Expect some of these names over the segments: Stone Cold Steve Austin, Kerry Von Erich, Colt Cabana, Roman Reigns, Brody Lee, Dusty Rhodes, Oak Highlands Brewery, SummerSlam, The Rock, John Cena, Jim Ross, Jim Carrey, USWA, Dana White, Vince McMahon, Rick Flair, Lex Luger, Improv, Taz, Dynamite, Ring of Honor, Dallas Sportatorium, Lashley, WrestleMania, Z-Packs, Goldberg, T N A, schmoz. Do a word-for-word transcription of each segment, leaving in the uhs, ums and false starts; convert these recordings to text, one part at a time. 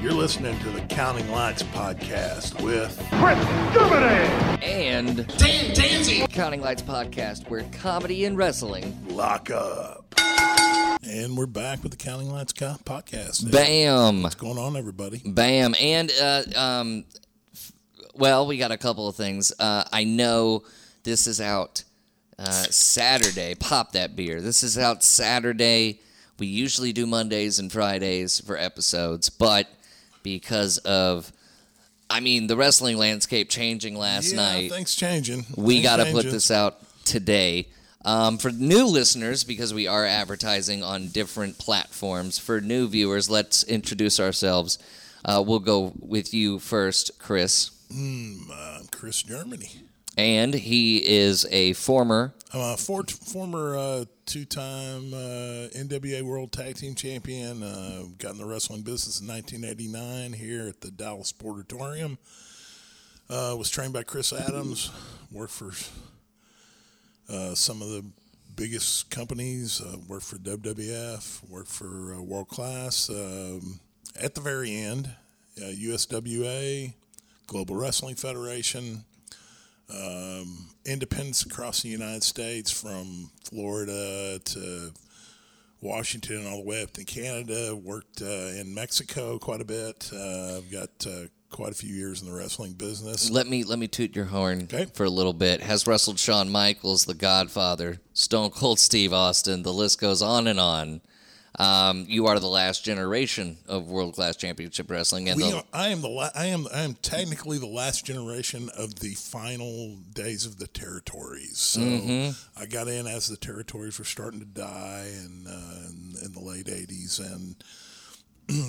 You're listening to the Counting Lights Podcast with Chris Germany and Dan Danzi. Counting Lights Podcast, where comedy and wrestling lock up. And we're back with the Counting Lights Podcast. Bam! What's going on, everybody? Bam! And uh, um, well, we got a couple of things. Uh, I know this is out uh, Saturday. Pop that beer. This is out Saturday. We usually do Mondays and Fridays for episodes, but because of, I mean, the wrestling landscape changing last yeah, night. things changing. We got to put this out today. Um, for new listeners, because we are advertising on different platforms, for new viewers, let's introduce ourselves. Uh, we'll go with you first, Chris. Mm, uh, Chris Germany. And he is a former... Uh, for, former uh, two-time uh, N W A World Tag Team Champion. Uh, got in the wrestling business in nineteen eighty-nine here at the Dallas Sportatorium. Uh, was trained by Chris Adams. Worked for uh, some of the biggest companies. Uh, worked for W W F. Worked for uh, World Class. Um, at the very end, uh, U S W A, Global Wrestling Federation. Um, independents across the United States, from Florida to Washington, all the way up to Canada. Worked uh, in Mexico quite a bit. Uh, I've got uh, quite a few years in the wrestling business. Let me let me toot your horn okay. for a little bit. Has wrestled Shawn Michaels, The Godfather, Stone Cold Steve Austin. The list goes on and on. Um, you are the last generation of world-class championship wrestling, and the, are, I am the la- I am I am technically the last generation of the final days of the territories. So mm-hmm. I got in as the territories were starting to die, and uh, in, in the late eighties, and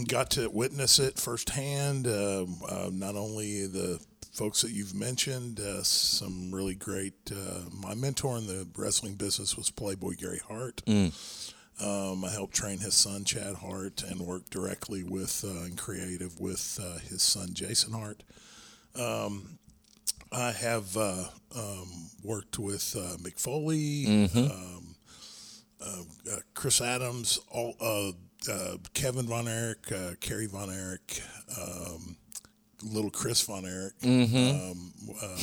got to witness it firsthand. Uh, uh, not only the folks that you've mentioned, uh, some really great. Uh, my mentor in the wrestling business was Playboy Gary Hart. Mm. Um, I helped train his son, Chad Hart, and worked directly with uh, and creative with uh, his son, Jason Hart. Um, I have uh, um, worked with uh, Mick Foley, mm-hmm. um, uh, uh, Chris Adams, all, uh, uh, Kevin Von Erich, uh, Kerry Von Erich, um, little Chris Von Erich. Mm-hmm. Um, uh,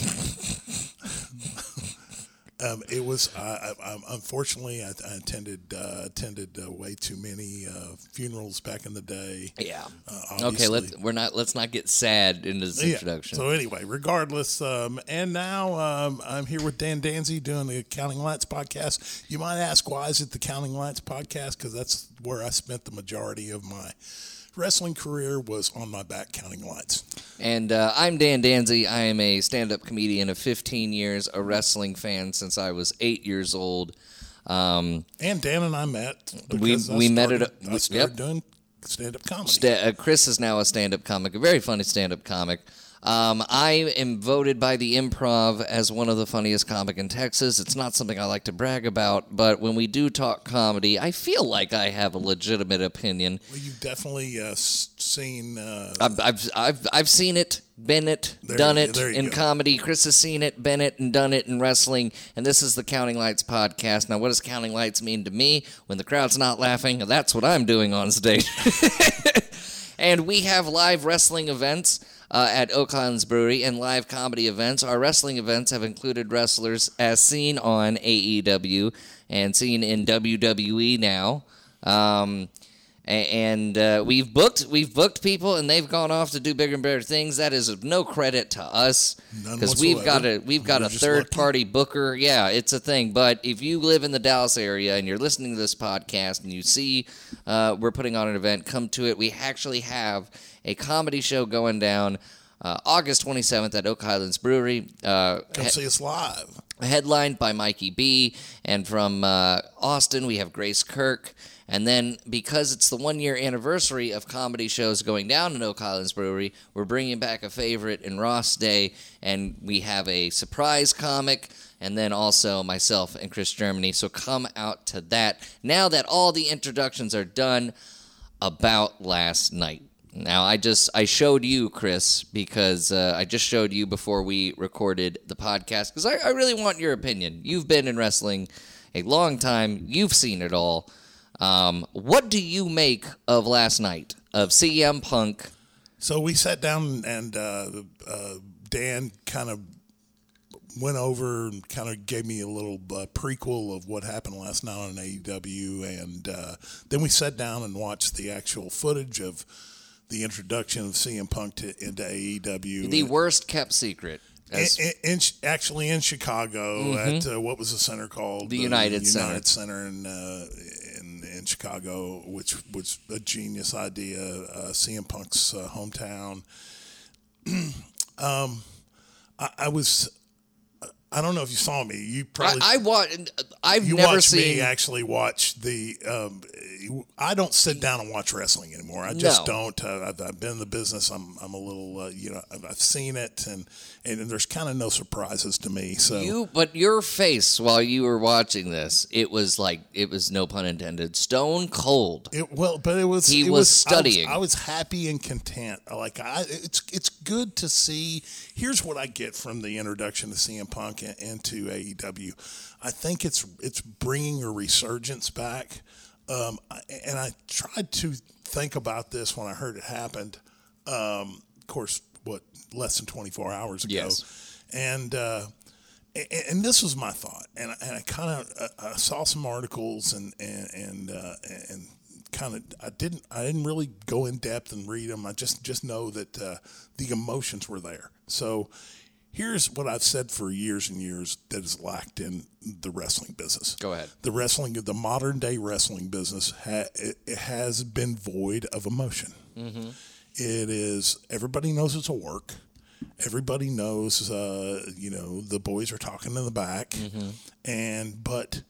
Um, it was I, I, I, unfortunately I, I attended uh, attended uh, way too many uh, funerals back in the day. Yeah. Uh, okay. Let's we're not let's not get sad in this yeah. introduction. So anyway, regardless, um, and now um, I'm here with Dan Danzi doing the Counting Lights Podcast. You might ask, why is it the Counting Lights Podcast? Because that's where I spent the majority of my wrestling career, was on my back counting lights. And uh, I'm Dan Danzi. I am a stand-up comedian of fifteen years, a wrestling fan since I was eight years old. Um, and Dan and I met. We we started, met at a, I started yep. doing stand-up comedy. St- uh, Chris is now a stand-up comic, a very funny stand-up comic. Um, I am voted by the Improv as one of the funniest comic in Texas. It's not something I like to brag about, but when we do talk comedy, I feel like I have a legitimate opinion. Well, you've definitely uh, seen. Uh, I've, I've I've I've seen it, been it, there, done it yeah, in go. comedy. Chris has seen it, been it, and done it in wrestling. And this is the Counting Lights Podcast. Now, what does Counting Lights mean to me? When the crowd's not laughing, that's what I'm doing on stage. And we have live wrestling events. Uh, at Oak Highlands Brewery, and live comedy events. Our wrestling events have included wrestlers as seen on A E W and seen in W W E now. Um, and uh, we've booked we've booked people, and they've gone off to do bigger and better things. That is of no credit to us, because we've got a we've got a third party booker. Yeah, it's a thing. But if you live in the Dallas area and you're listening to this podcast and you see uh, we're putting on an event, come to it. We actually have a comedy show going down uh, August twenty-seventh at Oak Highlands Brewery. Uh, Come see us live. Headlined by Mikey B. And from uh, Austin, we have Grace Kirk. And then, because it's the one-year anniversary of comedy shows going down in Oak Highlands Brewery, we're bringing back a favorite in Ross Day. And we have a surprise comic. And then also myself and Chris Germany. So come out to that. Now that all the introductions are done, about last night. Now, I just, I showed you, Chris, because uh, I just showed you before we recorded the podcast, because I, I really want your opinion. You've been in wrestling a long time. You've seen it all. Um, what do you make of last night, of C M Punk? So we sat down and uh, uh, Dan kind of went over and kind of gave me a little uh, prequel of what happened last night on A E W. And uh, then we sat down and watched the actual footage of the introduction of C M Punk to, into A E W. The worst kept secret. As in, in, in, actually in Chicago, mm-hmm. at uh, what was the center called? The United, uh, United Center. Center in, uh, in in Chicago, which was a genius idea. Uh, C M Punk's uh, hometown. um, I, I was. I don't know if you saw me. You probably. I, I watch. I've you never watched seen me actually watch the. Um, I don't sit down and watch wrestling anymore. I just no. don't. Uh, I've, I've been in the business. I'm. I'm a little. Uh, you know. I've, I've seen it, and and, and there's kind of no surprises to me. So you, but your face while you were watching this, it was like it was no pun intended. Stone cold. It well, but it was. He it was, was studying. I was, I was happy and content. Like I, it's it's good to see. Here's what I get from the introduction to C M Punk into A E W. I think it's it's bringing a resurgence back. Um, and I tried to think about this when I heard it happened. Um, of course, what, less than twenty-four hours ago. Yes. And uh, and this was my thought. And I, and I kind of I saw some articles and and and, uh, and kind of I didn't I didn't really go in depth and read them. I just just know that uh, the emotions were there. So. Here's what I've said for years and years that is lacked in the wrestling business. Go ahead. The wrestling, the modern day wrestling business, ha, it, it has been void of emotion. Mm-hmm. It is. Everybody knows it's a work. Everybody knows, uh, you know, the boys are talking in the back, mm-hmm. and but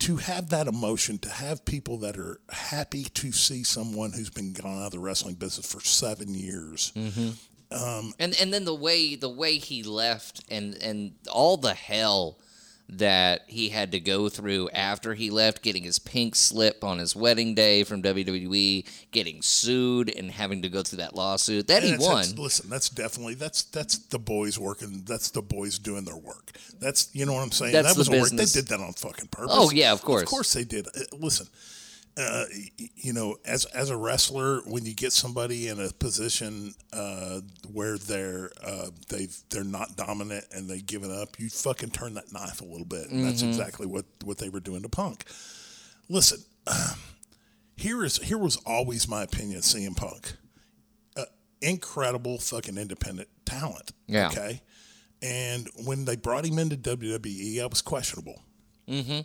to have that emotion, to have people that are happy to see someone who's been gone out of the wrestling business for seven years. Mm-hmm. Um, and and then the way the way he left and, and all the hell that he had to go through after he left, getting his pink slip on his wedding day from W W E, getting sued and having to go through that lawsuit that he won. That's, listen, that's definitely that's that's the boys working. That's the boys doing their work. That's you know what I'm saying. That's that was the business. Work. They did that on fucking purpose. Oh yeah, of course, of course they did. Listen. Uh, you know, as as a wrestler, when you get somebody in a position uh, where they're uh, they've they're not dominant and they've given up, you fucking turn that knife a little bit, and mm-hmm. that's exactly what, what they were doing to Punk. Listen, um, here is here was always my opinion. C M Punk, uh, incredible fucking independent talent. Yeah. Okay, and when they brought him into W W E, I was questionable mm-hmm.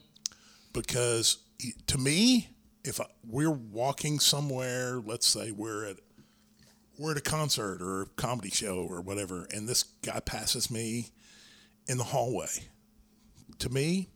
because to me. If I, we're walking somewhere, let's say we're at we're at a concert or a comedy show or whatever, and this guy passes me in the hallway, to me,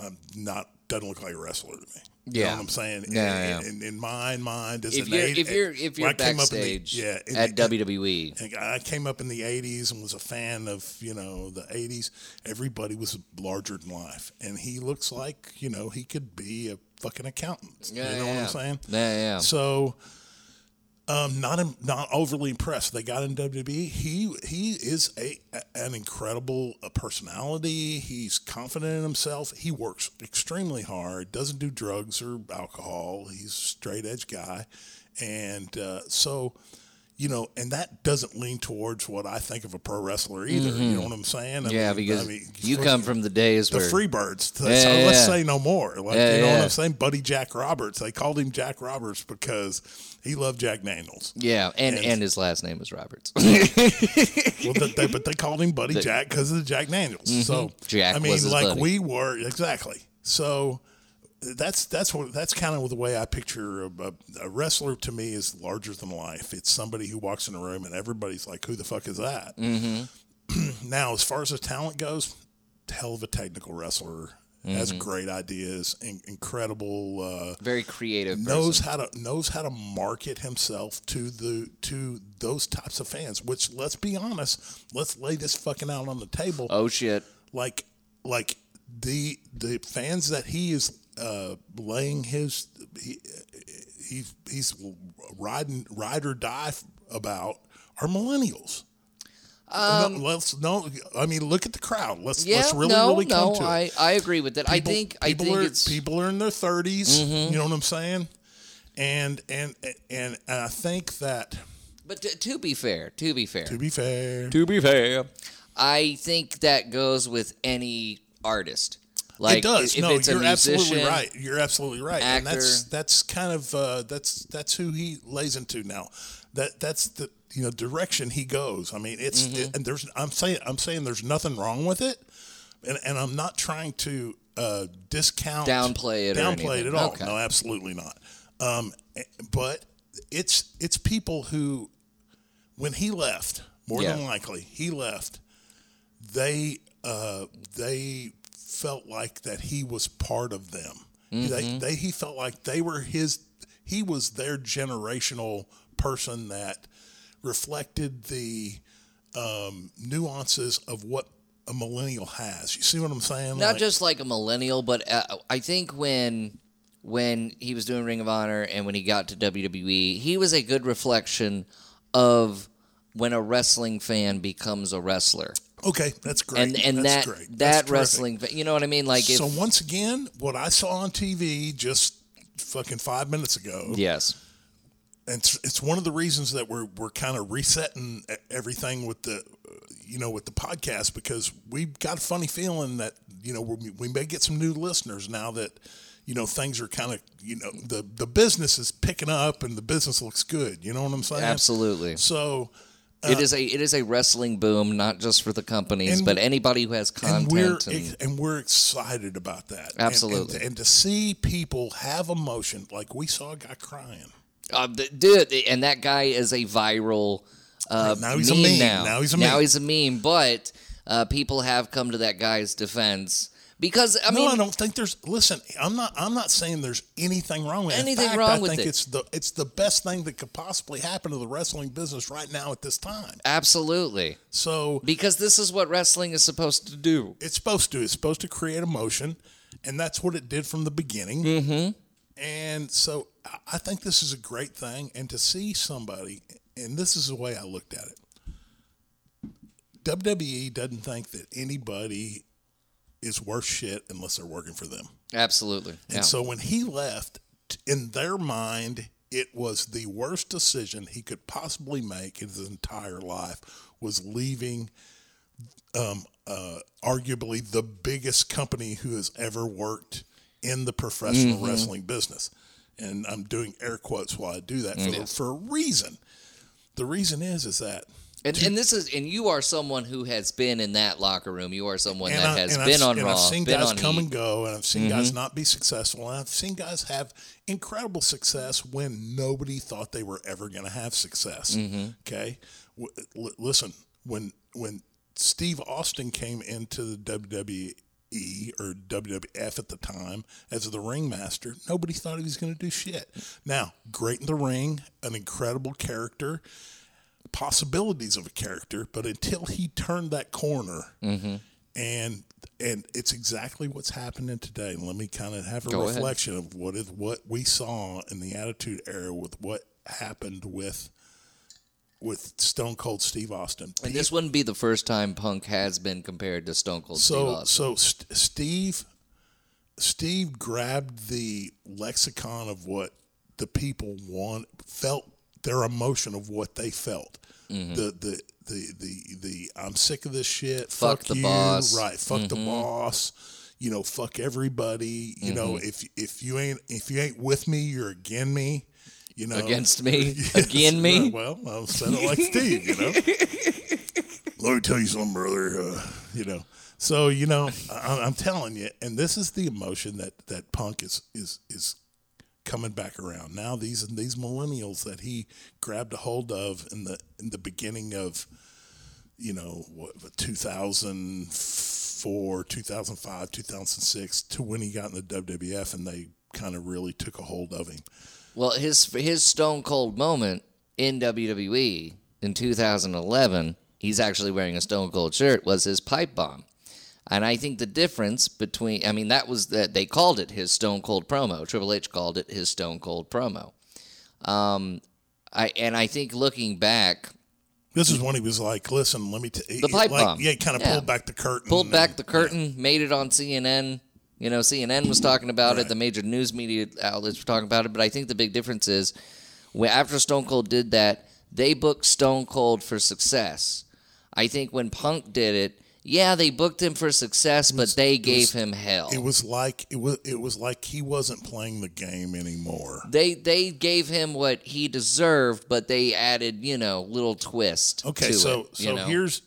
I'm not doesn't look like a wrestler to me. Yeah, you know what I'm saying. Yeah, in, yeah. In, in, in my mind, as if an you're, eight, if you're if you're backstage, the, yeah, in, at W W E, I came up in the eighties and was a fan of you know the eighties. Everybody was larger than life, and he looks like you know he could be a fucking accountant. Yeah, you know yeah. what I'm saying? Yeah, yeah. So, um, not not overly impressed. They got in W W E. He he is a an incredible personality. He's confident in himself. He works extremely hard. Doesn't do drugs or alcohol. He's a straight edge guy, and uh, so. You know, and that doesn't lean towards what I think of a pro wrestler either. Mm-hmm. You know what I'm saying? I yeah, mean, because I mean, you come from the days the where... The Freebirds. So yeah, yeah. Let's say no more. Like, yeah, you know yeah. what I'm saying? Buddy Jack Roberts. They called him Jack Roberts because he loved Jack Daniels. Yeah, and, and, and his last name was Roberts. well, the, they, But they called him Buddy the, Jack because of the Jack Daniels. Mm-hmm. So Jack I mean, was his like buddy. We were... Exactly. So... That's that's what that's kind of the way I picture a, a wrestler. To me, is larger than life. It's somebody who walks in a room and everybody's like, "Who the fuck is that?" Mm-hmm. Now, as far as the talent goes, hell of a technical wrestler. Mm-hmm. Has great ideas, in, incredible, uh, very creative. Knows person. how to knows how to market himself to the to those types of fans. Which, let's be honest, let's lay this fucking out on the table. Oh shit! Like like the the fans that he is. Uh, laying his he, he he's ride and, ride or die about are millennials. Um, no, let's no. I mean, look at the crowd. Let's yeah, let's really no, really come no, to it. I, I agree with that. People, I think I think are, it's people are in their thirties. Mm-hmm. You know what I'm saying? And and and and I think that. But to, to be fair, to be fair, to be fair, to be fair, I think that goes with any artist. Like, it does. If no, it's you're a musician, absolutely right. You're absolutely right. Actor. And that's that's kind of uh, that's that's who he lays into now. That that's the you know direction he goes. I mean, it's mm-hmm. it, and there's I'm saying I'm saying there's nothing wrong with it, and and I'm not trying to uh, discount downplay it downplay it at all. Okay. No, absolutely not. Um, but it's it's people who. When he left, more yeah. than likely, he left, they uh, they felt like that he was part of them. Mm-hmm. They, they he felt like they were his. He was their generational person that reflected the um, nuances of what a millennial has. You see what I'm saying? Not like, just like a millennial, but uh, I think when when he was doing Ring of Honor and when he got to W W E, he was a good reflection of when a wrestling fan becomes a wrestler. Okay, that's great. And and that's that great. That's that wrestling fan, you know what I mean? Like, if, so once again, what I saw on T V just fucking five minutes ago. Yes. And it's, it's one of the reasons that we're we're kind of resetting everything with the you know with the podcast, because we've got a funny feeling that you know we we may get some new listeners now that you know, things are kind of, you know, the, the business is picking up and the business looks good. You know what I'm saying? Absolutely. So uh, it is a it is a wrestling boom, not just for the companies, and, but anybody who has content. And we're, and, and we're excited about that. Absolutely. And, and, and to see people have emotion, like we saw a guy crying. Uh, dude, and that guy is a viral uh, now he's meme, a meme now. Now he's a meme. Now he's a meme, but uh, people have come to that guy's defense. Because I mean, no, I don't think there's. Listen, I'm not. I'm not saying there's anything wrong with it. Anything fact, wrong I with it? I think it's the it's the best thing that could possibly happen to the wrestling business right now at this time. Absolutely. So because this is what wrestling is supposed to do. It's supposed to. It's supposed to create emotion, and that's what it did from the beginning. Mm-hmm. And so I think this is a great thing, and to see somebody, and this is the way I looked at it. W W E doesn't think that anybody is worth shit unless they're working for them. Absolutely. And yeah. so when he left, in their mind, it was the worst decision he could possibly make in his entire life, was leaving um, uh, arguably the biggest company who has ever worked in the professional mm-hmm. wrestling business. And I'm doing air quotes while I do that mm-hmm. for, the, for a reason. The reason is, is that And, and this is, and you are someone who has been in that locker room. You are someone that I, has been I've, on Raw, I've seen been guys on come heat. And go, and I've seen mm-hmm. guys not be successful, and I've seen guys have incredible success when nobody thought they were ever going to have success. Mm-hmm. Okay, L- listen, when when Steve Austin came into the W W E or W W F at the time as the ringmaster, nobody thought he was going to do shit. Now, great in the ring, an incredible character. Possibilities of a character, but until he turned that corner, mm-hmm. and and it's exactly what's happening today. Let me kind of have a Go reflection ahead. Of what is what we saw in the Attitude Era with what happened with with Stone Cold Steve Austin. And this wouldn't be the first time Punk has been compared to Stone Cold so, Steve Austin. So St- Steve Steve grabbed the lexicon of what the people want felt. Their emotion of what they felt, mm-hmm. the, the the the the I'm sick of this shit. Fuck, fuck the you. boss, right? Fuck mm-hmm. the boss. You know, fuck everybody. You mm-hmm. know, if if you ain't if you ain't with me, you're against me. You know, against me, yes. against me. Right. Well, I'll say it like Steve. You know, let me tell you something, brother. Uh, you know, so you know, I, I'm telling you, and this is the emotion that that Punk is is is. coming back around now, these and these millennials that he grabbed a hold of in the in the beginning of, you know, what, two thousand four, two thousand five, two thousand six to when he got in the W W F, and they kind of really took a hold of him. Well, his his Stone Cold moment in W W E in two thousand eleven, he's actually wearing a Stone Cold shirt, was his pipe bomb. And I think the difference between, I mean, that was that they called it his Stone Cold promo. Triple H called it his Stone Cold promo. Um, I and I think looking back, this is when he was like, "Listen, let me." T-, the pipe like, bomb. Yeah, he kind of yeah. pulled back the curtain. Pulled and, back the curtain. Yeah. Made it on C N N. You know, C N N was talking about right. it. The major news media outlets were talking about it. But I think the big difference is, when, after Stone Cold did that, they booked Stone Cold for success. I think when Punk did it, yeah, they booked him for success, was, but they gave was, him hell. It was like it was it was like he wasn't playing the game anymore. They they gave him what he deserved, but they added, you know, little twist. Okay, to so it, so you know? Here's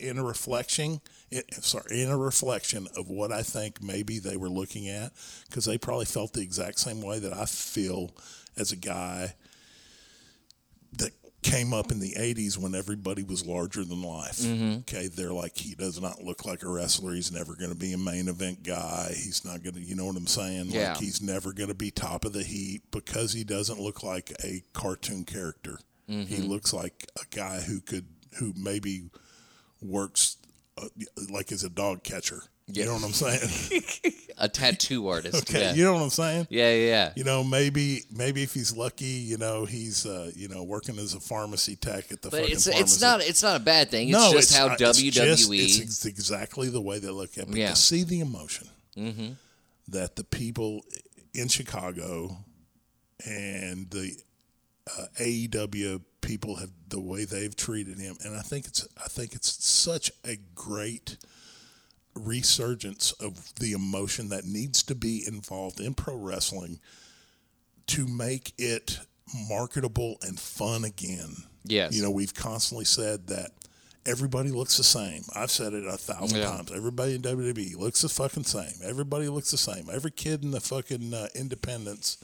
in a reflection. It, sorry, in a reflection of what I think maybe they were looking at, because they probably felt the exact same way that I feel as a guy that came up in the eighties when everybody was larger than life. Mm-hmm. Okay, they're like, he does not look like a wrestler. He's never going to be a main event guy. He's not going to, you know what I'm saying? Yeah. Like, he's never going to be top of the heap because he doesn't look like a cartoon character. Mm-hmm. He looks like a guy who could, who maybe works like as a dog catcher. Yeah. You know what I'm saying? A tattoo artist. Okay, yeah. You know what I'm saying? Yeah, yeah. You know, maybe maybe if he's lucky, you know, he's uh, you know, working as a pharmacy tech at the but fucking it's, pharmacy. It's not it's not a bad thing. It's no, just it's how not, W W E. It's, just, it's exactly the way they look at it. But yeah. to see the emotion mm-hmm. that the people in Chicago and the uh, A E W people have, the way they've treated him, and I think it's I think it's such a great resurgence of the emotion that needs to be involved in pro wrestling to make it marketable and fun again. Yes. You know, we've constantly said that everybody looks the same. I've said it a thousand yeah. times. Everybody in W W E looks the fucking same. Everybody looks the same. Every kid in the fucking uh, independence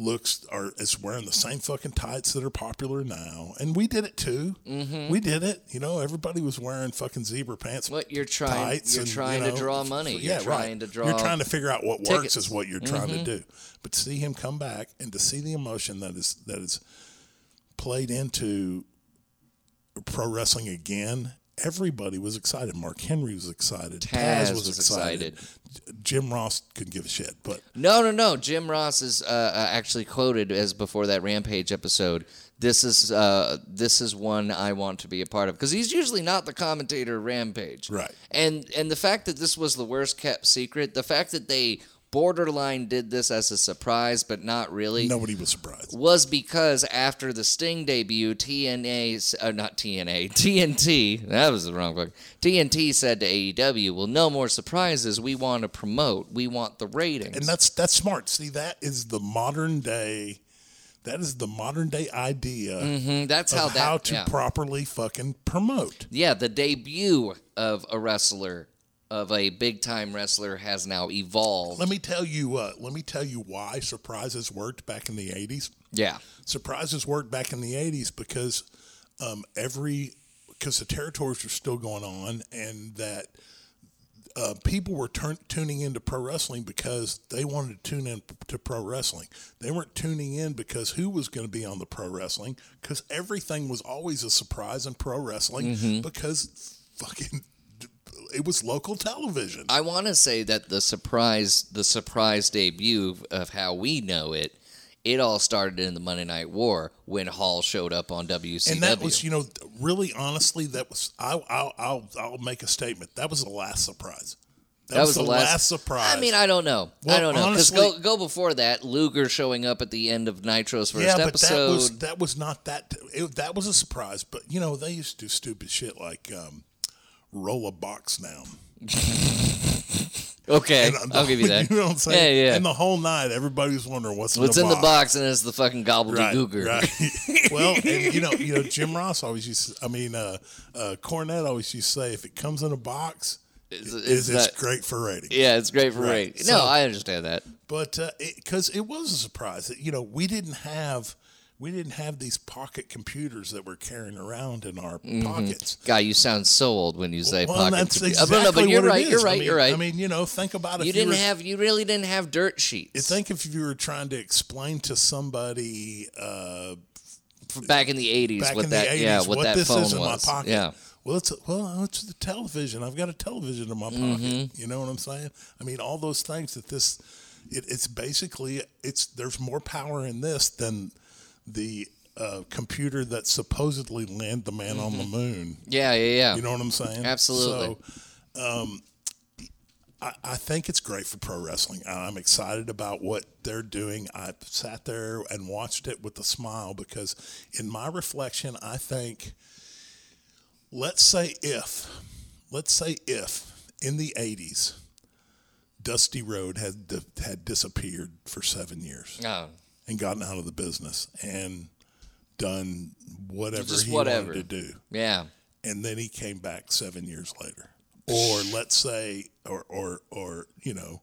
looks are is wearing the same fucking tights that are popular now, and we did it too. Mm-hmm. We did it, you know. Everybody was wearing fucking zebra pants. What you're trying, tights you're and, trying you know, to draw money. Yeah, you're trying right. to draw. You're trying to figure out what tickets. works is what you're trying mm-hmm. to do. But to see him come back and to see the emotion that is that is played into pro wrestling again. Everybody was excited. Mark Henry was excited. Taz, Taz was, was excited. excited. Jim Ross couldn't give a shit. But no, no, no. Jim Ross is uh, actually quoted as before that Rampage episode. This is uh, this is one I want to be a part of, because he's usually not the commentator of Rampage. Right. And and the fact that this was the worst kept secret, the fact that they borderline did this as a surprise, but not really. Nobody was surprised. Was because after the Sting debut, T N A, uh, not T N A, T N T, that was the wrong book. T N T said to A E W, "Well, no more surprises. We want to promote. We want the ratings." And that's that's smart. See, that is the modern day. That is the modern day idea. Mm-hmm. That's of how that, how to yeah. properly fucking promote. Yeah, the debut of a wrestler. Of a big time wrestler has now evolved. Let me tell you. Uh, let me tell you why surprises worked back in the eighties. Yeah, surprises worked back in the eighties because um, every because the territories were still going on, and that uh, people were turn, tuning into pro wrestling because they wanted to tune in to pro wrestling. They weren't tuning in because who was going to be on the pro wrestling, because everything was always a surprise in pro wrestling mm-hmm. because fucking. It was local television. I want to say that the surprise, the surprise debut of how we know it, it all started in the Monday Night War when Hall showed up on W C W. And that was, you know, really honestly, that was. I, I'll, I'll, I'll make a statement. That was the last surprise. That, that was, was the last, last surprise. I mean, I don't know. Well, I don't know. Because go, go before that, Luger showing up at the end of Nitro's first yeah, episode. Yeah, but that was, that was not that. It, that was a surprise. But you know, they used to do stupid shit like. Um, Roll a box down. Okay, the, I'll give you that. You know what I'm saying? Yeah, yeah. And the whole night, everybody was wondering what's in what's the in box. What's in the box, and it's the fucking gobbledygooker. Right, right. Well, and, you know, you know, Jim Ross always used to, I mean, uh, uh, Cornette always used to say, if it comes in a box, it's, it, it's, it's, it's great for ratings. Yeah, it's great for right. ratings. No, so, I understand that. But because uh, it, it was a surprise. You know, we didn't have... We didn't have these pocket computers that we're carrying around in our mm-hmm. pockets. God, you sound so old when you say well, pocket that's computer. Exactly oh, no, but you're what right, it is. You're right, I mean, you're right. I mean, you know, think about it. You didn't you were, have, you really didn't have dirt sheets. Think if you were trying to explain to somebody uh, back in the eighties, what that, eighties, yeah, what, what that this phone is in was. My pocket. Yeah. Well, it's a, well, it's the television. I've got a television in my pocket. Mm-hmm. You know what I'm saying? I mean, all those things that this, it, it's basically, it's there's more power in this than. The uh, computer that supposedly landed the man mm-hmm. on the moon. Yeah, yeah, yeah. You know what I'm saying? Absolutely. So, um, I, I think it's great for pro wrestling. I'm excited about what they're doing. I sat there and watched it with a smile because in my reflection, I think, let's say if, let's say if in the eighties, Dusty Rhodes had had disappeared for seven years oh. and gotten out of the business and done whatever Just he whatever. wanted to do. Yeah. And then he came back seven years later. Or let's say, or, or, or you know,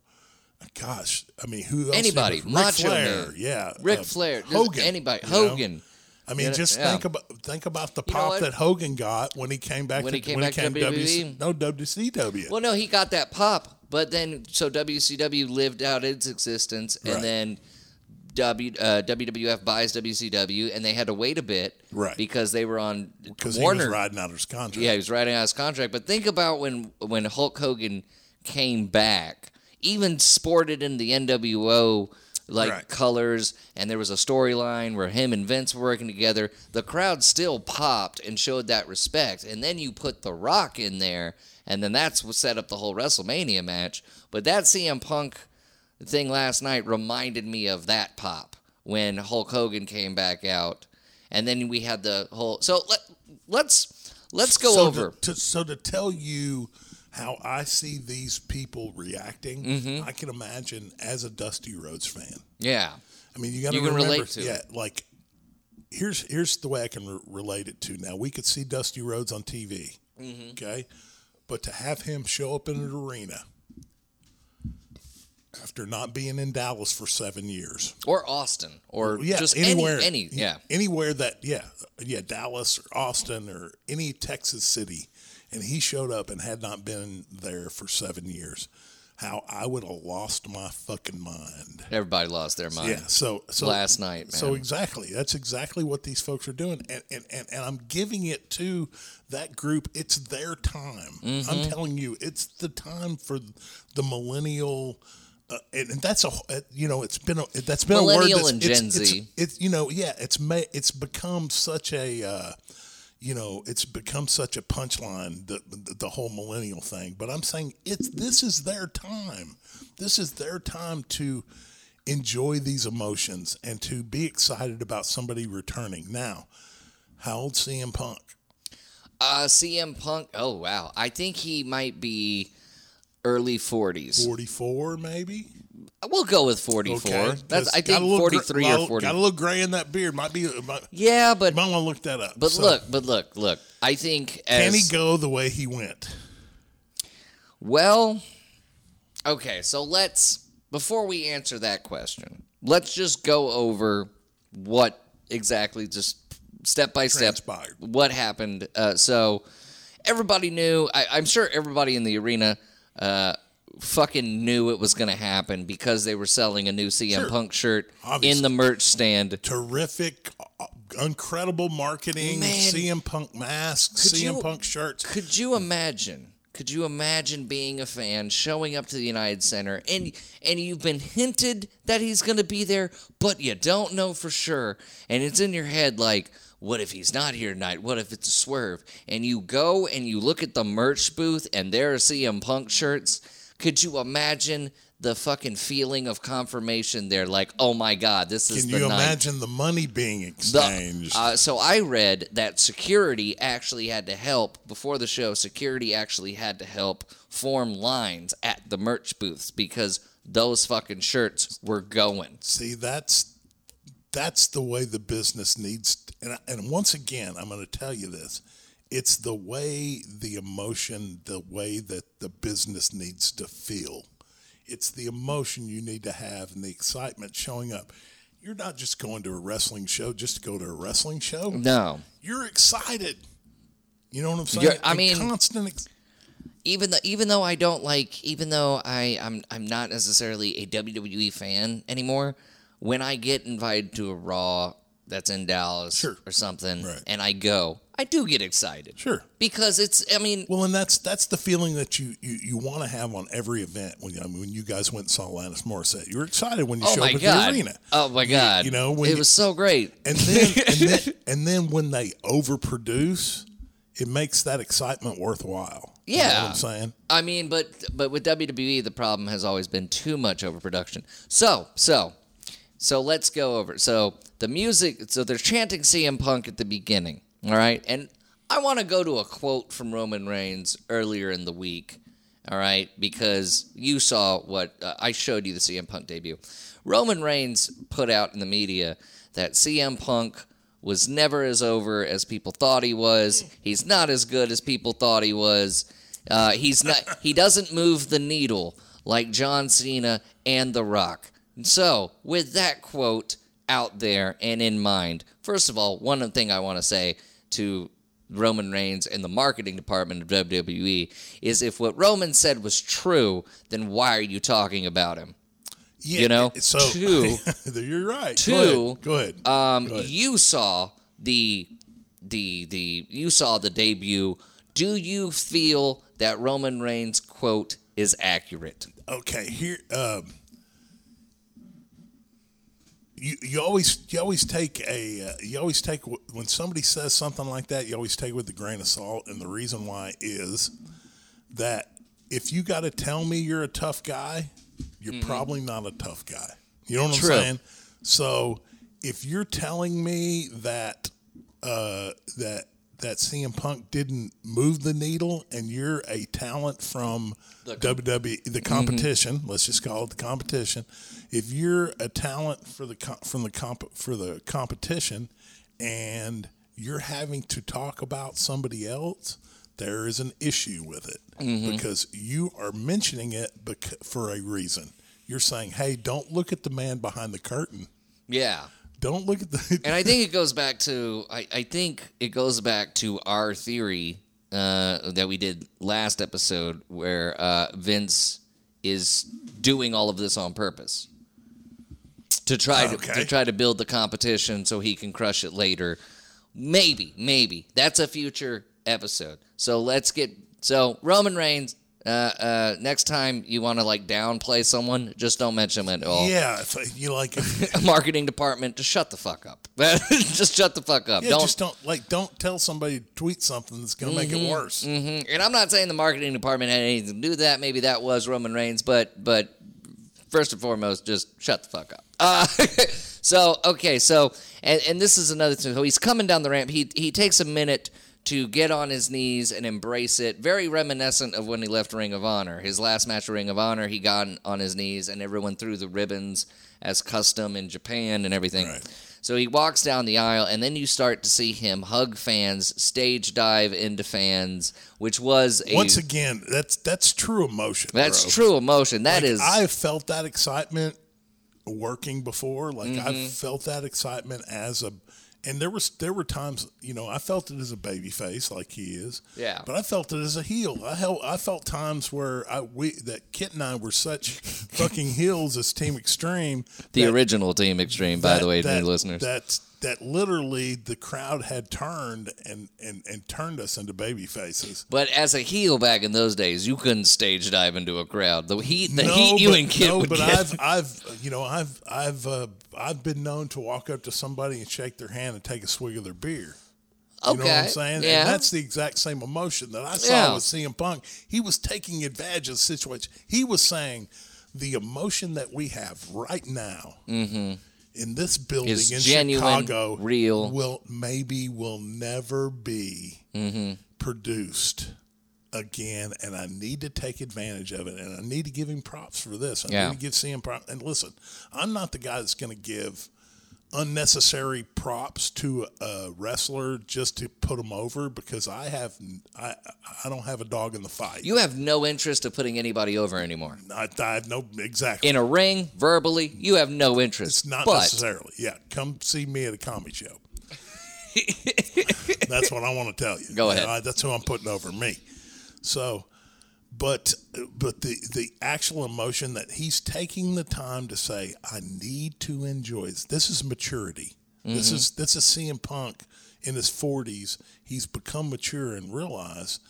gosh, I mean, who else? Anybody. Rick Macho Flair. Man. Yeah. Rick uh, Flair. Hogan. Anybody. Hogan. You know? I mean, you know, just yeah. think about think about the pop that Hogan got when he came back when to, he came when back he came to W W E. No, W C W. Well, no, he got that pop, but then so W C W lived out its existence, and right. then W uh, W W F buys W C W, and they had to wait a bit, right? Because they were on because Warner. He was riding out his contract. Yeah, he was riding out his contract. But think about when when Hulk Hogan came back, even sported in the N W O. Like right. colors, and there was a storyline where him and Vince were working together. The crowd still popped and showed that respect. And then you put The Rock in there, and then that's what set up the whole WrestleMania match. But that C M Punk thing last night reminded me of that pop when Hulk Hogan came back out, and then we had the whole. So let let's let's go so over. To, to, so to tell you. How I see these people reacting, mm-hmm. I can imagine as a Dusty Rhodes fan. Yeah, I mean, you got to remember. Relate to yeah, it. Like here's here's the way I can re- relate it to. Now we could see Dusty Rhodes on T V, mm-hmm. okay, but to have him show up in an arena after not being in Dallas for seven years, or Austin, or yeah, just anywhere, any, any yeah, anywhere that yeah, yeah, Dallas or Austin or any Texas city. And he showed up and had not been there for seven years. How I would have lost my fucking mind. Everybody lost their mind. Yeah. So, so last night, man. So exactly. That's exactly what these folks are doing. And and, and, and I'm giving it to that group. It's their time. Mm-hmm. I'm telling you, it's the time for the millennial. Uh, and, and that's a you know it's been a that's been millennial a word. Millennial and Gen it's, Z. It's, it's you know yeah it's may, it's become such a. Uh, You know, it's become such a punchline, the, the the whole millennial thing. But I'm saying it's this is their time. This is their time to enjoy these emotions and to be excited about somebody returning. Now, how old C M Punk? Uh, C M Punk, oh, wow. I think he might be early forties. forty-four, maybe? We'll go with forty-four. Okay. That's I think forty-three gray, or forty. Got a little gray in that beard. Might be. Might, yeah, but you might want to look that up. But so. look, but look, look. I think as, can he go the way he went? Well, okay. So let's before we answer that question, let's just go over what exactly, just step by step, transpired. What happened. Uh, so everybody knew. I, I'm sure everybody in the arena. Uh, fucking knew it was going to happen because they were selling a new C M sure. Punk shirt obviously. In the merch stand. Terrific, incredible marketing, man, C M Punk masks, C M you, Punk shirts. Could you imagine? Could you imagine being a fan, showing up to the United Center, and and you've been hinted that he's going to be there, but you don't know for sure, and it's in your head like, what if he's not here tonight? What if it's a swerve? And you go and you look at the merch booth, and there are C M Punk shirts. Could you imagine the fucking feeling of confirmation there? Like, oh my God, this is the night. Can you imagine the money being exchanged? The, uh, so I read that security actually had to help, before the show, security actually had to help form lines at the merch booths because those fucking shirts were going. See, that's that's the way the business needs. And, I, and once again, I'm going to tell you this. It's the way, the emotion, the way that the business needs to feel. It's the emotion you need to have and the excitement showing up. You're not just going to a wrestling show just to go to a wrestling show. No. You're excited. You know what I'm saying? You're, I and mean, constant ex- even though even though I don't like, even though I, I'm I'm not necessarily a W W E fan anymore, when I get invited to a Raw that's in Dallas sure. or something, right. and I go, I do get excited. Sure. Because it's, I mean... Well, and that's that's the feeling that you, you, you want to have on every event. When, I mean, when you guys went and saw Alanis Morissette, you were excited when you oh showed up at God. the arena. Oh, my God. You, you know, when It you, was so great. And then, and, then, and then when they overproduce, it makes that excitement worthwhile. Yeah. You know what I'm saying? I mean, but, but with W W E, the problem has always been too much overproduction. So, so... So let's go over. So the music, so they're chanting C M Punk at the beginning, all right? And I want to go to a quote from Roman Reigns earlier in the week, all right? Because you saw what, uh, I showed you the C M Punk debut. Roman Reigns put out in the media that C M Punk was never as over as people thought he was. He's not as good as people thought he was. Uh, he's not. He doesn't move the needle like John Cena and The Rock. So, with that quote out there and in mind, first of all, one thing I want to say to Roman Reigns and the marketing department of W W E is if what Roman said was true, then why are you talking about him? Yeah, you know? So, two, you're right. Two, go ahead. Go ahead. Um, go ahead. You saw the, the, the, you saw the debut. Do you feel that Roman Reigns' quote is accurate? Okay, here... Um... You you always you always take a uh, you always take w- when somebody says something like that, you always take it with a grain of salt, and the reason why is that if you got to tell me you're a tough guy, you're mm-hmm. probably not a tough guy. You know what True. I'm saying? So if you're telling me that uh, that that C M Punk didn't move the needle, and you're a talent from the W W E, the competition, mm-hmm. let's just call it the competition. If you're a talent for the from the comp for the competition, and you're having to talk about somebody else, there is an issue with it mm-hmm. because you are mentioning it bec- for a reason. You're saying, "Hey, don't look at the man behind the curtain." Yeah. Don't look at the. And I think it goes back to I, I think it goes back to our theory uh, that we did last episode, where uh, Vince is doing all of this on purpose to try okay. to, to try to build the competition so he can crush it later. Maybe, maybe that's a future episode. So let's get so Roman Reigns. Uh, uh, next time you want to like downplay someone, just don't mention them at all. Yeah, if you like a marketing department, just shut the fuck up. Just shut the fuck up. Yeah, don't, just don't like don't tell somebody to tweet something that's gonna mm-hmm, make it worse. Mm-hmm. And I'm not saying the marketing department had anything to do with that. Maybe that was Roman Reigns, but but first and foremost, just shut the fuck up. Uh, so okay, so and, and this is another thing. So he's coming down the ramp. He he takes a minute to get on his knees and embrace it. Very reminiscent of when he left Ring of Honor. His last match at Ring of Honor, he got on his knees, and everyone threw the ribbons as custom in Japan and everything. Right. So he walks down the aisle, and then you start to see him hug fans, stage dive into fans, which was a... Once again, that's that's true emotion, That's bro. true emotion. That like, is... I've felt that excitement working before. Like, mm-hmm. I've felt that excitement as a... And there was there were times, you know, I felt it as a baby face like he is. Yeah. But I felt it as a heel. I held, I felt times where I we that Kit and I were such fucking heels as Team Extreme. The that, original Team Extreme, by that, the way, to new listeners. That's that literally the crowd had turned and, and, and turned us into baby faces. But as a heel back in those days, you couldn't stage dive into a crowd. The heat, the no, heat, but, you and Kid. No, would but get. I've, I've, you know, I've, I've, uh, I've been known to walk up to somebody and shake their hand and take a swig of their beer. You okay. know what I'm saying? Yeah. And that's the exact same emotion that I saw yeah. with C M Punk. He was taking advantage of the situation. He was saying, the emotion that we have right now. Mm-hmm. In this building is in genuine, Chicago, real. will maybe will never be mm-hmm. produced again, and I need to take advantage of it, and I need to give him props for this. I yeah. need to give C M props. And listen, I'm not the guy that's going to give unnecessary props to a wrestler just to put them over, because I have I I don't have a dog in the fight. You have no interest of putting anybody over anymore. I, I have no exactly in a ring verbally. You have no interest. It's not but. necessarily. Yeah, come see me at a comedy show. That's what I want to tell you. Go ahead. You know, I, that's who I'm putting over me. So, but but the the actual emotion that he's taking the time to say, I need to enjoy this. This is maturity. Mm-hmm. This is this is C M Punk in his forties, he's become mature and realized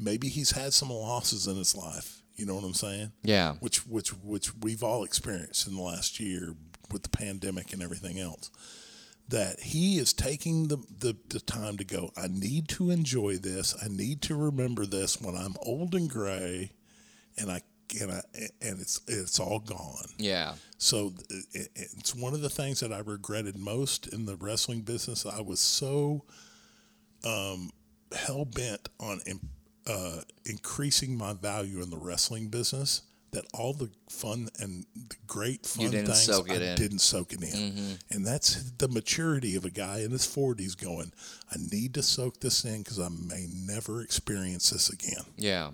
maybe he's had some losses in his life. You know what I'm saying? Yeah. Which which which we've all experienced in the last year with the pandemic and everything else. That he is taking the, the, the time to go, I need to enjoy this. I need to remember this when I'm old and gray, and I and I and it's it's all gone. Yeah. So it, it's one of the things that I regretted most in the wrestling business. I was so um, hell bent on imp- Uh, increasing my value in the wrestling business that all the fun and the great fun things I in. didn't soak it in. Mm-hmm. And that's the maturity of a guy in his forties going, I need to soak this in because I may never experience this again. Yeah.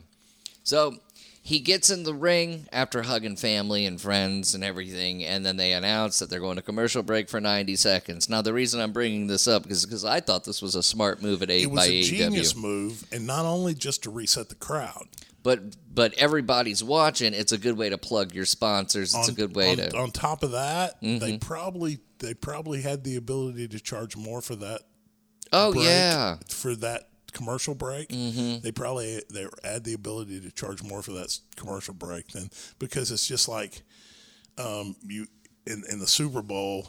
So he gets in the ring after hugging family and friends and everything, and then they announce that they're going to commercial break for ninety seconds. Now, the reason I'm bringing this up is because I thought this was a smart move at A E W. It was a genius move, and not only just to reset the crowd. But but everybody's watching. It's a good way to plug your sponsors. It's on, a good way on, to... On top of that, mm-hmm. they probably they probably had the ability to charge more for that Oh, break, yeah. for that commercial break, mm-hmm. they probably they add the ability to charge more for that commercial break then, because it's just like um, you in, in the Super Bowl,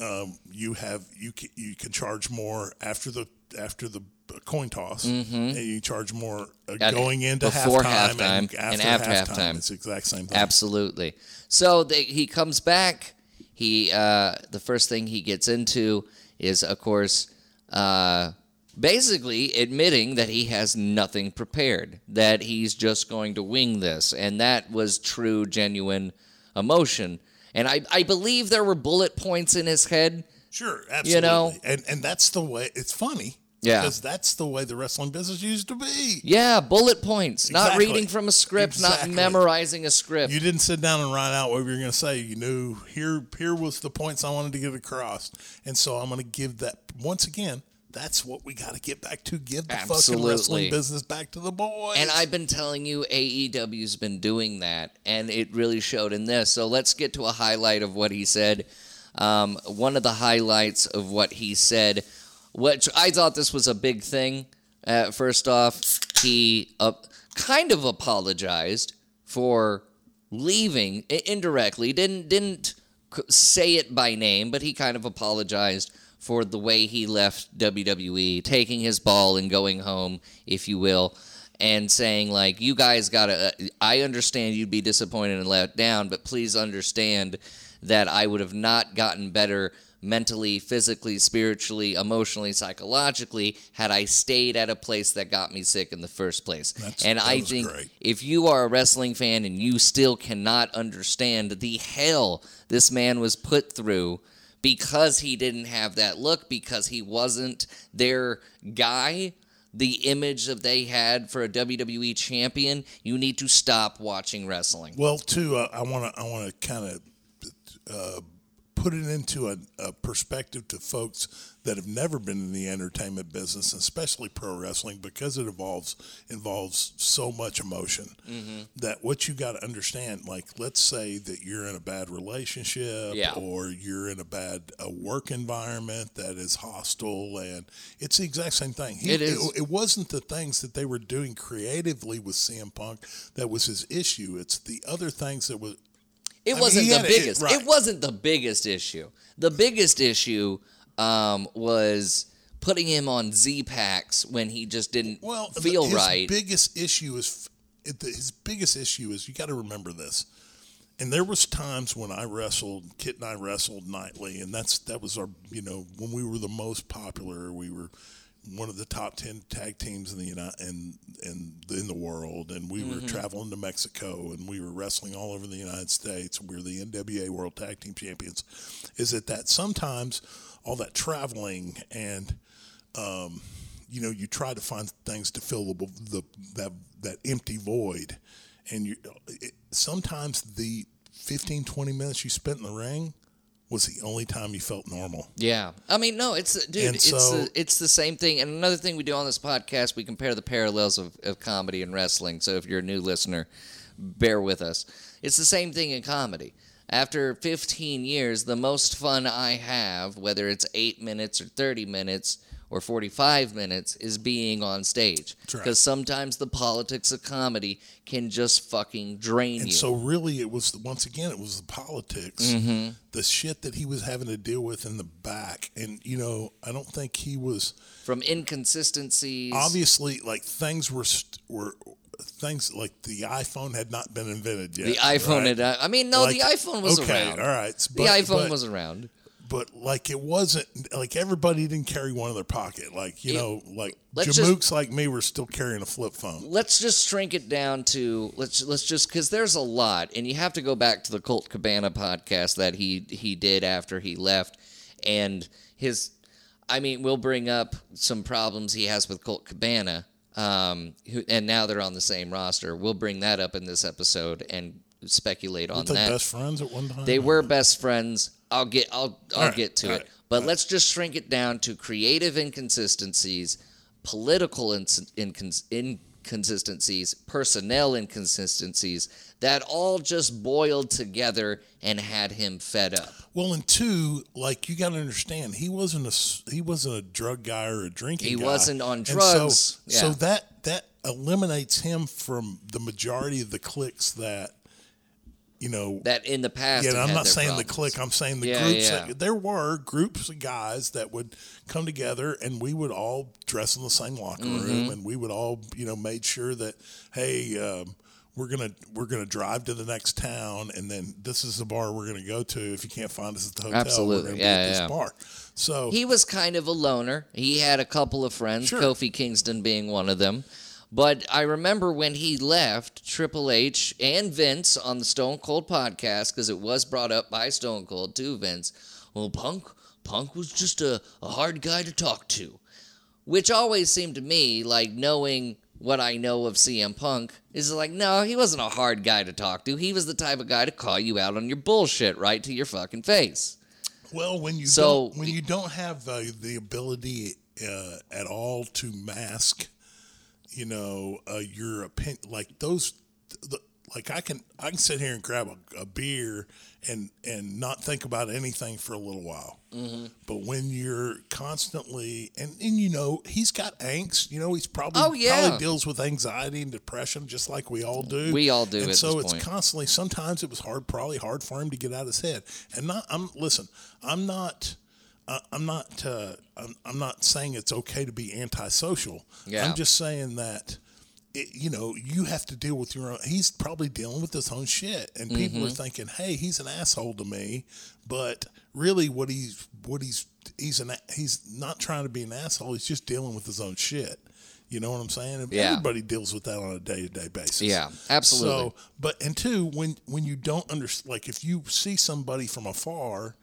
um, you have you can, you can charge more after the after the coin toss, mm-hmm. and you charge more uh, going into before halftime, halftime and after, and after halftime. halftime. It's the exact same thing. Absolutely. So they, he comes back. He uh, the first thing he gets into is, of course, Uh, basically admitting that he has nothing prepared, that he's just going to wing this. And that was true, genuine emotion. And I, I believe there were bullet points in his head. Sure, absolutely. You know? And and that's the way, it's funny. Yeah. Because that's the way the wrestling business used to be. Yeah, bullet points. Exactly. Not reading from a script, exactly. Not memorizing a script. You didn't sit down and write out what you were going to say. You knew, here, here was the points I wanted to get across. And so I'm going to give that, once again, that's what we got to get back to. Give the Absolutely. Fucking wrestling business back to the boys. And I've been telling you, A E W's been doing that, and it really showed in this. So let's get to a highlight of what he said. Um, one of the highlights of what he said, which I thought this was a big thing. Uh, first off, he uh, kind of apologized for leaving indirectly. Didn't didn't say it by name, but he kind of apologized for the way he left W W E, taking his ball and going home, if you will, and saying, like, you guys gotta, uh, I understand you'd be disappointed and let down, but please understand that I would have not gotten better mentally, physically, spiritually, emotionally, psychologically, had I stayed at a place that got me sick in the first place. That's, and I think great. If you are a wrestling fan and you still cannot understand the hell this man was put through, because he didn't have that look, because he wasn't their guy, the image that they had for a W W E champion, you need to stop watching wrestling. Well, too, uh, I want to I want to kind of uh, put it into a, a perspective to folks that have never been in the entertainment business, especially pro wrestling, because it involves involves so much emotion. Mm-hmm. That what you got to understand, like, let's say that you're in a bad relationship, yeah. or you're in a bad a work environment that is hostile, and it's the exact same thing. He, it is. It, it wasn't the things that they were doing creatively with C M Punk that was his issue. It's the other things that was. It I wasn't mean, the biggest. A, it, right. It wasn't the biggest issue. The biggest issue. Um, was putting him on Z-Packs when he just didn't well, feel his right. His biggest issue is his biggest issue is you got to remember this. And there was times when I wrestled, Kit and I wrestled nightly, and that's that was our you know when we were the most popular. We were one of the top ten tag teams in the United in in, in the world, and we mm-hmm. were traveling to Mexico, and we were wrestling all over the United States. We were the N W A World Tag Team Champions. Is it that sometimes all that traveling and, um, you know, you try to find things to fill the, the that that empty void. And you it, sometimes the fifteen, twenty minutes you spent in the ring was the only time you felt normal. Yeah. I mean, no, it's, dude, it's, so, the, it's the same thing. And another thing we do on this podcast, we compare the parallels of, of comedy and wrestling. So if you're a new listener, bear with us. It's the same thing in comedy. After fifteen years, the most fun I have, whether it's eight minutes or thirty minutes or forty-five minutes is being on stage. Because right. sometimes the politics of comedy can just fucking drain and you. And so really it was, once again, it was the politics, mm-hmm. the shit that he was having to deal with in the back. And, you know, I don't think he was... From inconsistencies. Obviously, like, things were st- were... Things like the iPhone had not been invented yet. The iPhone right? had, I mean, no, like, the iPhone was okay, around. All right, but, the iPhone but, was around, but like it wasn't like everybody didn't carry one in their pocket. Like you it, know, like jamooks like me were still carrying a flip phone. Let's just shrink it down to let's let's just because there's a lot, and you have to go back to the Colt Cabana podcast that he he did after he left, and his, I mean, we'll bring up some problems he has with Colt Cabana. Um, who, and now they're on the same roster. We'll bring that up in this episode and speculate on that. Were they best friends at one time? They were best friends. I'll get, I'll, I'll right, get to it. Right, but right. let's just shrink it down to creative inconsistencies, political inc- inc- inconsistencies, personnel inconsistencies that all just boiled together and had him fed up. Well, and two, like you got to understand, he wasn't a he wasn't a drug guy or a drinking he guy. He wasn't on drugs. And so, yeah. so that that eliminates him from the majority of the cliques that you know that in the past. Yeah, I'm not saying problems. the clique. I'm saying the yeah, groups. Yeah. That, there were groups of guys that would come together, and we would all dress in the same locker mm-hmm. room, and we would all you know made sure that hey. Um, We're gonna we're gonna drive to the next town, and then this is the bar we're gonna go to. If you can't find us at the hotel, Absolutely. we're gonna yeah, be at this yeah. bar. So he was kind of a loner. He had a couple of friends, sure. Kofi Kingston being one of them. But I remember when he left, Triple H and Vince on the Stone Cold podcast, because it was brought up by Stone Cold to Vince. Well, Punk Punk was just a, a hard guy to talk to, which always seemed to me like knowing. What I know of C M Punk is like, no, he wasn't a hard guy to talk to. He was the type of guy to call you out on your bullshit right to your fucking face. Well, when you so, don't, when you don't have uh, the ability uh, at all to mask, you know, uh, your opinion, like those, the, like I can I can sit here and grab a, a beer and and not think about anything for a little while. Mm-hmm. But when you're constantly, and, and you know, he's got angst, you know, he's probably, oh, yeah. probably deals with anxiety and depression just like we all do. We all do. And at so this it's point. Constantly, sometimes it was hard, probably hard for him to get out of his head. And not, I'm, listen, I'm not, uh, I'm not, uh, I'm, I'm not saying it's okay to be antisocial. Yeah. I'm just saying that, it, you know, you have to deal with your own, he's probably dealing with his own shit. And mm-hmm. people are thinking, hey, he's an asshole to me, but really what he's, what he's, he's an, he's not trying to be an asshole. He's just dealing with his own shit. You know what I'm saying? And yeah. everybody deals with that on a day to day basis. Yeah, absolutely. So, but, and two, when, when you don't understand, like if you see somebody from afar,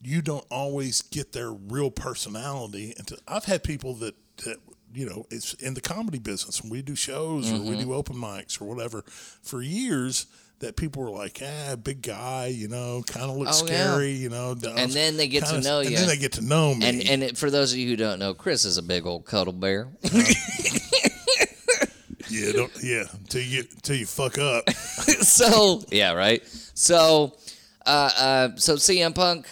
you don't always get their real personality. And I've had people that, that you know, it's in the comedy business when we do shows mm-hmm. or we do open mics or whatever for years that people were like, ah, big guy, you know, kind of looks oh, scary, yeah. you know. And then they get kinda, to know and you. And then they get to know me. And, and it, for those of you who don't know, Chris is a big old cuddle bear. Uh, yeah, don't, yeah, till you, till you fuck up. So, yeah, right. So, uh, uh, so C M Punk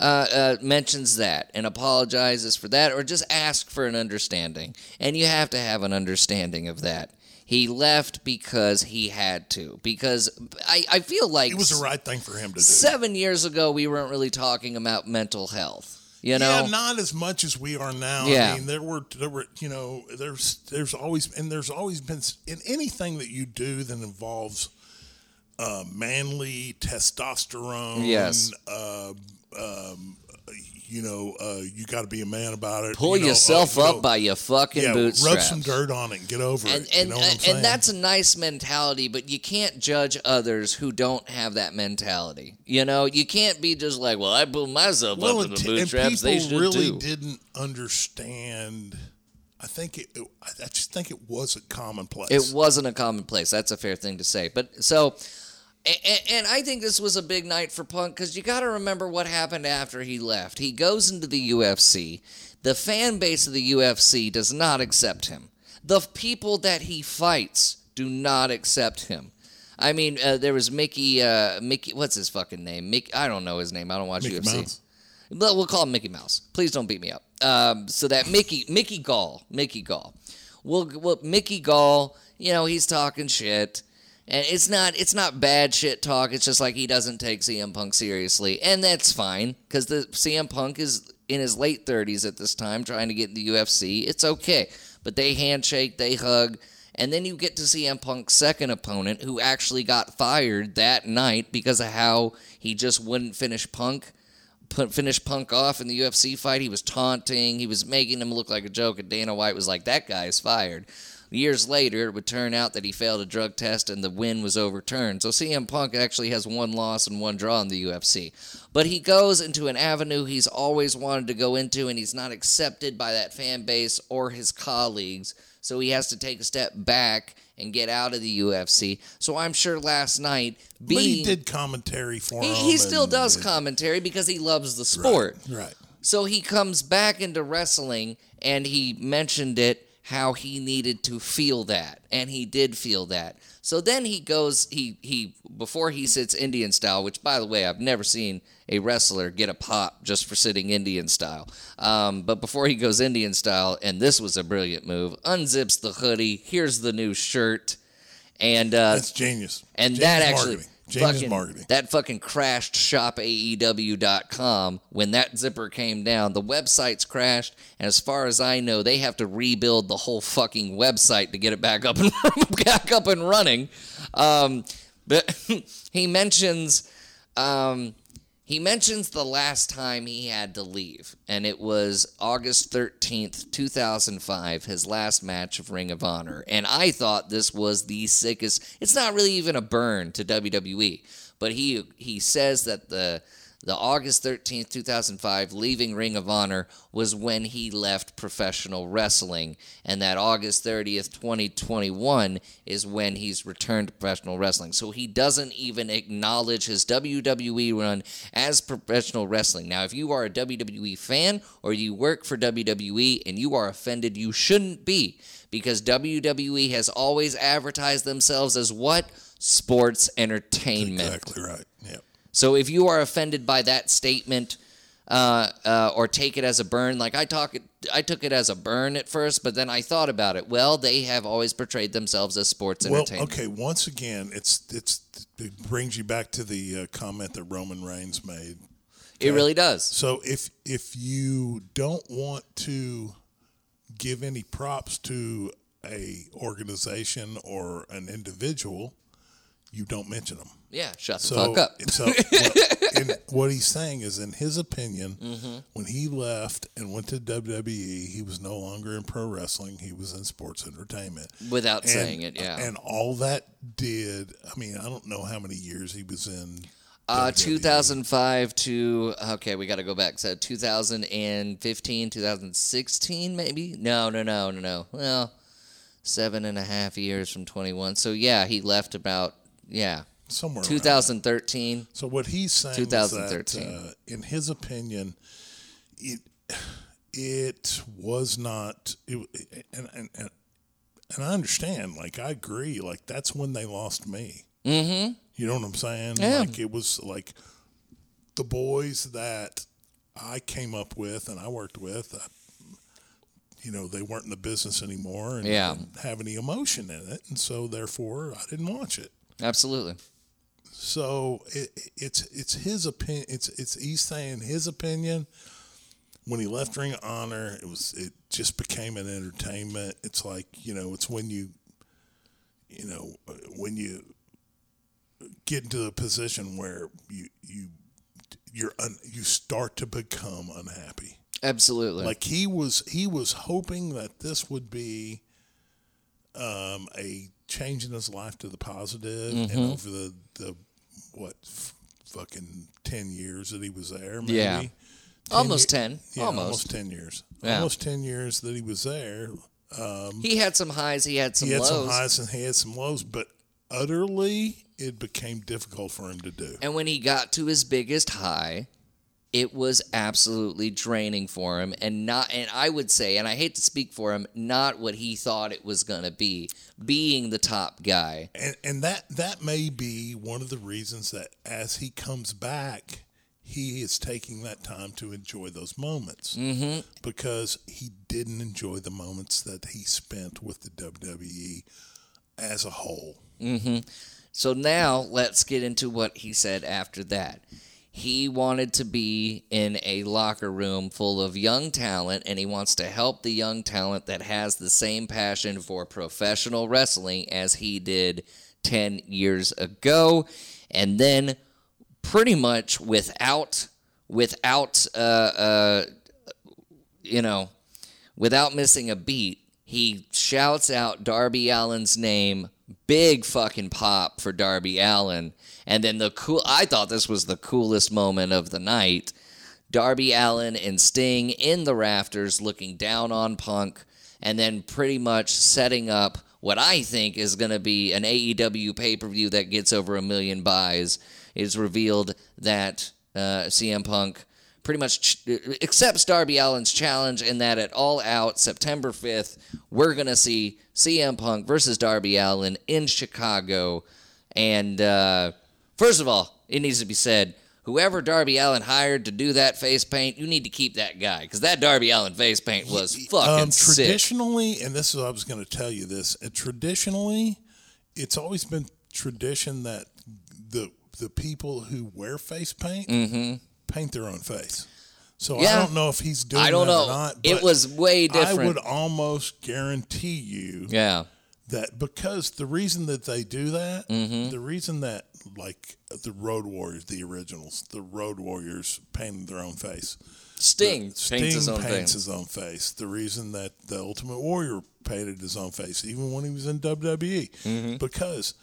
Uh, uh, mentions that and apologizes for that, or just ask for an understanding. And you have to have an understanding of that. He left because he had to. Because I, I feel like it was the right thing for him to do. Seven years ago, we weren't really talking about mental health. You know? Yeah, not as much as we are now. Yeah. I mean, there were, there were, you know, there's, there's always, and there's always been in anything that you do that involves uh, manly testosterone. Yes. Uh, Um, you know, uh, you got to be a man about it. Pull you know, yourself uh, you up know, by your fucking yeah, bootstraps. Rub some dirt on it and get over and, it. And, you know and, and that's a nice mentality, but you can't judge others who don't have that mentality. You know, you can't be just like, well, I blew myself well, up to the bootstraps. They should really do. Didn't understand. I think it, it. I just think it wasn't commonplace. It wasn't a commonplace. That's a fair thing to say. But so. And I think this was a big night for Punk because you got to remember what happened after he left. He goes into the U F C. The fan base of the U F C does not accept him. The people that he fights do not accept him. I mean, uh, there was Mickey, uh, Mickey, what's his fucking name? Mickey, I don't know his name. I don't watch Mickey U F C. Mouse. We'll call him Mickey Mouse. Please don't beat me up. Um, so that Mickey, Mickey Gall, Mickey Gall. Well, well, Mickey Gall, you know, he's talking shit. And it's not it's not bad shit talk. It's just like he doesn't take C M Punk seriously. And that's fine, because the C M Punk is in his late thirties at this time trying to get in the U F C. It's okay. But they handshake, they hug. And then you get to C M Punk's second opponent, who actually got fired that night because of how he just wouldn't finish Punk, put, finish Punk off in the U F C fight. He was taunting. He was making him look like a joke. And Dana White was like, that guy is fired. Years later, it would turn out that he failed a drug test and the win was overturned. So C M Punk actually has one loss and one draw in the U F C. But he goes into an avenue he's always wanted to go into, and he's not accepted by that fan base or his colleagues. So he has to take a step back and get out of the U F C. So I'm sure last night... Being, but he did commentary for he, him. He still does it. commentary because he loves the sport. Right, right. So he comes back into wrestling, and he mentioned it, how he needed to feel that, and he did feel that. So then he goes, he he before he sits Indian style, which, by the way, I've never seen a wrestler get a pop just for sitting Indian style. Um, but before he goes Indian style, and this was a brilliant move, unzips the hoodie, here's the new shirt, and uh, that's genius. And genius that actually. Marketing. Fucking, marketing. That fucking crashed shop A E W dot com when that zipper came down. The website's crashed, and as far as I know, they have to rebuild the whole fucking website to get it back up and back up and running. Um, but he mentions um, he mentions the last time he had to leave, and it was August thirteenth, two thousand five, his last match of Ring of Honor. And I thought this was the sickest. It's not really even a burn to W W E, but he he says that the the August thirteenth, two thousand five, leaving Ring of Honor was when he left professional wrestling, and that August thirtieth, twenty twenty-one is when he's returned to professional wrestling. So he doesn't even acknowledge his W W E run as professional wrestling. Now, if you are a W W E fan or you work for W W E and you are offended, you shouldn't be, because W W E has always advertised themselves as what? Sports entertainment. That's exactly right, yeah. So if you are offended by that statement uh, uh, or take it as a burn, like I talk, I took it as a burn at first, but then I thought about it. Well, they have always portrayed themselves as sports well, entertainment. Okay, once again, it's it's it brings you back to the uh, comment that Roman Reigns made. Okay? It really does. So if if you don't want to give any props to a organization or an individual, you don't mention them. Yeah, shut the so, fuck up. So what, and what he's saying is, in his opinion, mm-hmm. when he left and went to W W E, he was no longer in pro wrestling. He was in sports entertainment. Without and, saying it, yeah. And all that did, I mean, I don't know how many years he was in uh, two thousand five to, okay, we got to go back. So two thousand fifteen, two thousand sixteen maybe? No, no, no, no, no. Well, seven and a half years from twenty-one. So, yeah, he left about... Yeah, somewhere twenty thirteen. So what he's saying is that, uh, in his opinion, it it was not, it, and, and and and I understand. Like I agree. Like that's when they lost me. Mm-hmm. You know what I'm saying? Yeah. Like it was like the boys that I came up with and I worked with. I, You know, they weren't in the business anymore and yeah. didn't have any emotion in it, and so therefore I didn't watch it. Absolutely. So it, it's it's his opinion. It's it's he's saying his opinion. When he left Ring of Honor, it was it just became an entertainment. It's like you know, it's when you, you know, when you get into a position where you you you're un, you start to become unhappy. Absolutely. Like he was he was hoping that this would be um, a. changing his life to the positive, mm-hmm. and over the, the what f- fucking ten years that he was there, maybe yeah, ten almost year, ten, yeah, almost. almost ten years, yeah. almost ten years that he was there. Um, he had some highs, he had some he had lows, some highs and he had some lows, but utterly it became difficult for him to do. And when he got to his biggest high, it was absolutely draining for him, and not. And I would say, and I hate to speak for him, not what he thought it was going to be, being the top guy. And, and that that may be one of the reasons that as he comes back, he is taking that time to enjoy those moments, mm-hmm. because he didn't enjoy the moments that he spent with the W W E as a whole. Mm-hmm. So now let's get into what he said after that. He wanted to be in a locker room full of young talent, and he wants to help the young talent that has the same passion for professional wrestling as he did ten years ago. And then pretty much without, without, uh, uh, you know, without missing a beat, he shouts out Darby Allin's name. Big fucking pop for Darby Allin. And then the cool, I thought this was the coolest moment of the night. Darby Allin and Sting in the rafters looking down on Punk, and then pretty much setting up what I think is going to be an A E W pay-per-view that gets over a million buys. It's revealed that uh, C M Punk pretty much ch- accepts Darby Allin's challenge, and that at All Out, September fifth, we're going to see C M Punk versus Darby Allin in Chicago. And uh, first of all, it needs to be said, whoever Darby Allin hired to do that face paint, you need to keep that guy, because that Darby Allin face paint was fucking um, sick. Traditionally, and this is what I was going to tell you this, uh, traditionally, it's always been tradition that the, the people who wear face paint mm-hmm. paint their own face. So yeah. I don't know if he's doing I don't that know. or not. But it was way different. I would almost guarantee you yeah. that, because the reason that they do that, mm-hmm. the reason that, like, the Road Warriors, the originals, the Road Warriors painted their own face. Sting the, Sting paints, his own, paints his own face. The reason that the Ultimate Warrior painted his own face, even when he was in W W E, mm-hmm. because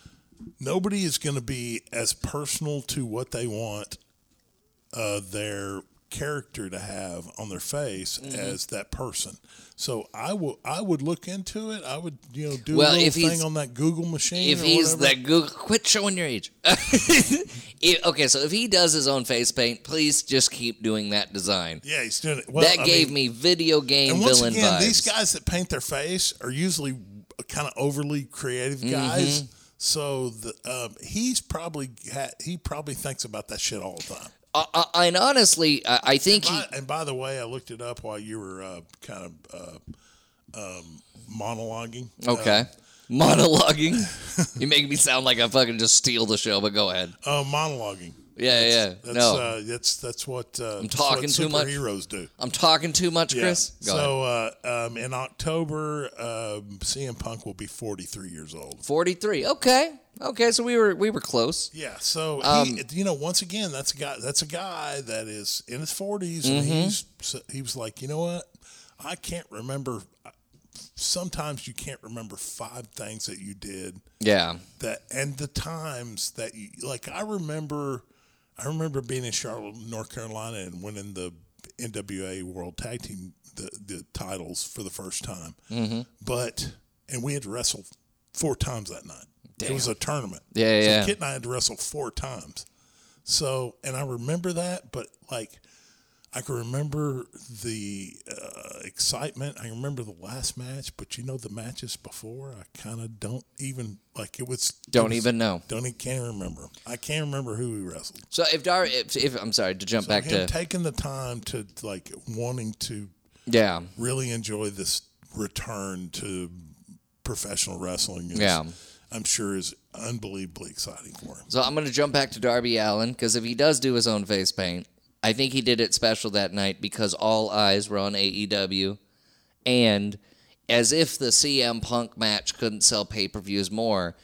nobody is going to be as personal to what they want Uh, their character to have on their face mm-hmm. as that person. So I will. I would look into it. I would, you know, do well, a little thing on that Google machine. If or he's whatever. that Google, quit showing your age. it, okay, so if he does his own face paint, please just keep doing that design. Yeah, he's doing it. Well, that I gave mean, me video game and once villain again, vibes. These guys that paint their face are usually kind of overly creative guys. Mm-hmm. So the, um, he's probably ha- he probably thinks about that shit all the time. I, I, and honestly, I, I think and by, he... And by the way, I looked it up while you were uh, kind of uh, um, monologuing. Okay. Uh, monologuing? You make me sound like I fucking just steal the show, but go ahead. Uh, monologuing. Yeah, that's, yeah. That's, no. Uh, that's, that's what, uh, I'm talking that's what too superheroes much. do. I'm talking too much, yeah. Chris? Go so ahead. Uh, um, in October, um, C M Punk will be forty-three years old. forty-three, okay. Okay, so we were we were close. Yeah, so um, he, you know, once again, that's a guy. That's a guy that is in his forties, and mm-hmm. he's he was like, you know what? I can't remember. Sometimes you can't remember five things that you did. Yeah. That and the times that you like. I remember, I remember being in Charlotte, North Carolina, and winning the N W A World Tag Team the, the titles for the first time. Mm-hmm. But and we had to wrestle four times that night. Damn. It was a tournament. Yeah, so yeah. Kit and I had to wrestle four times. So, and I remember that, but like, I can remember the uh, excitement. I remember the last match, but you know, the matches before, I kind of don't even, like, it was. Don't it was, even know. Don't even, can't remember. I can't remember who we wrestled. So, if Dar, if, if I'm sorry, to jump so back him to. Taking the time to, like, wanting to. Yeah. Really enjoy this return to professional wrestling. Is, yeah. I'm sure is unbelievably exciting for him. So I'm going to jump back to Darby Allin, because if he does do his own face paint, I think he did it special that night because all eyes were on A E W. And as if the C M Punk match couldn't sell pay-per-views more,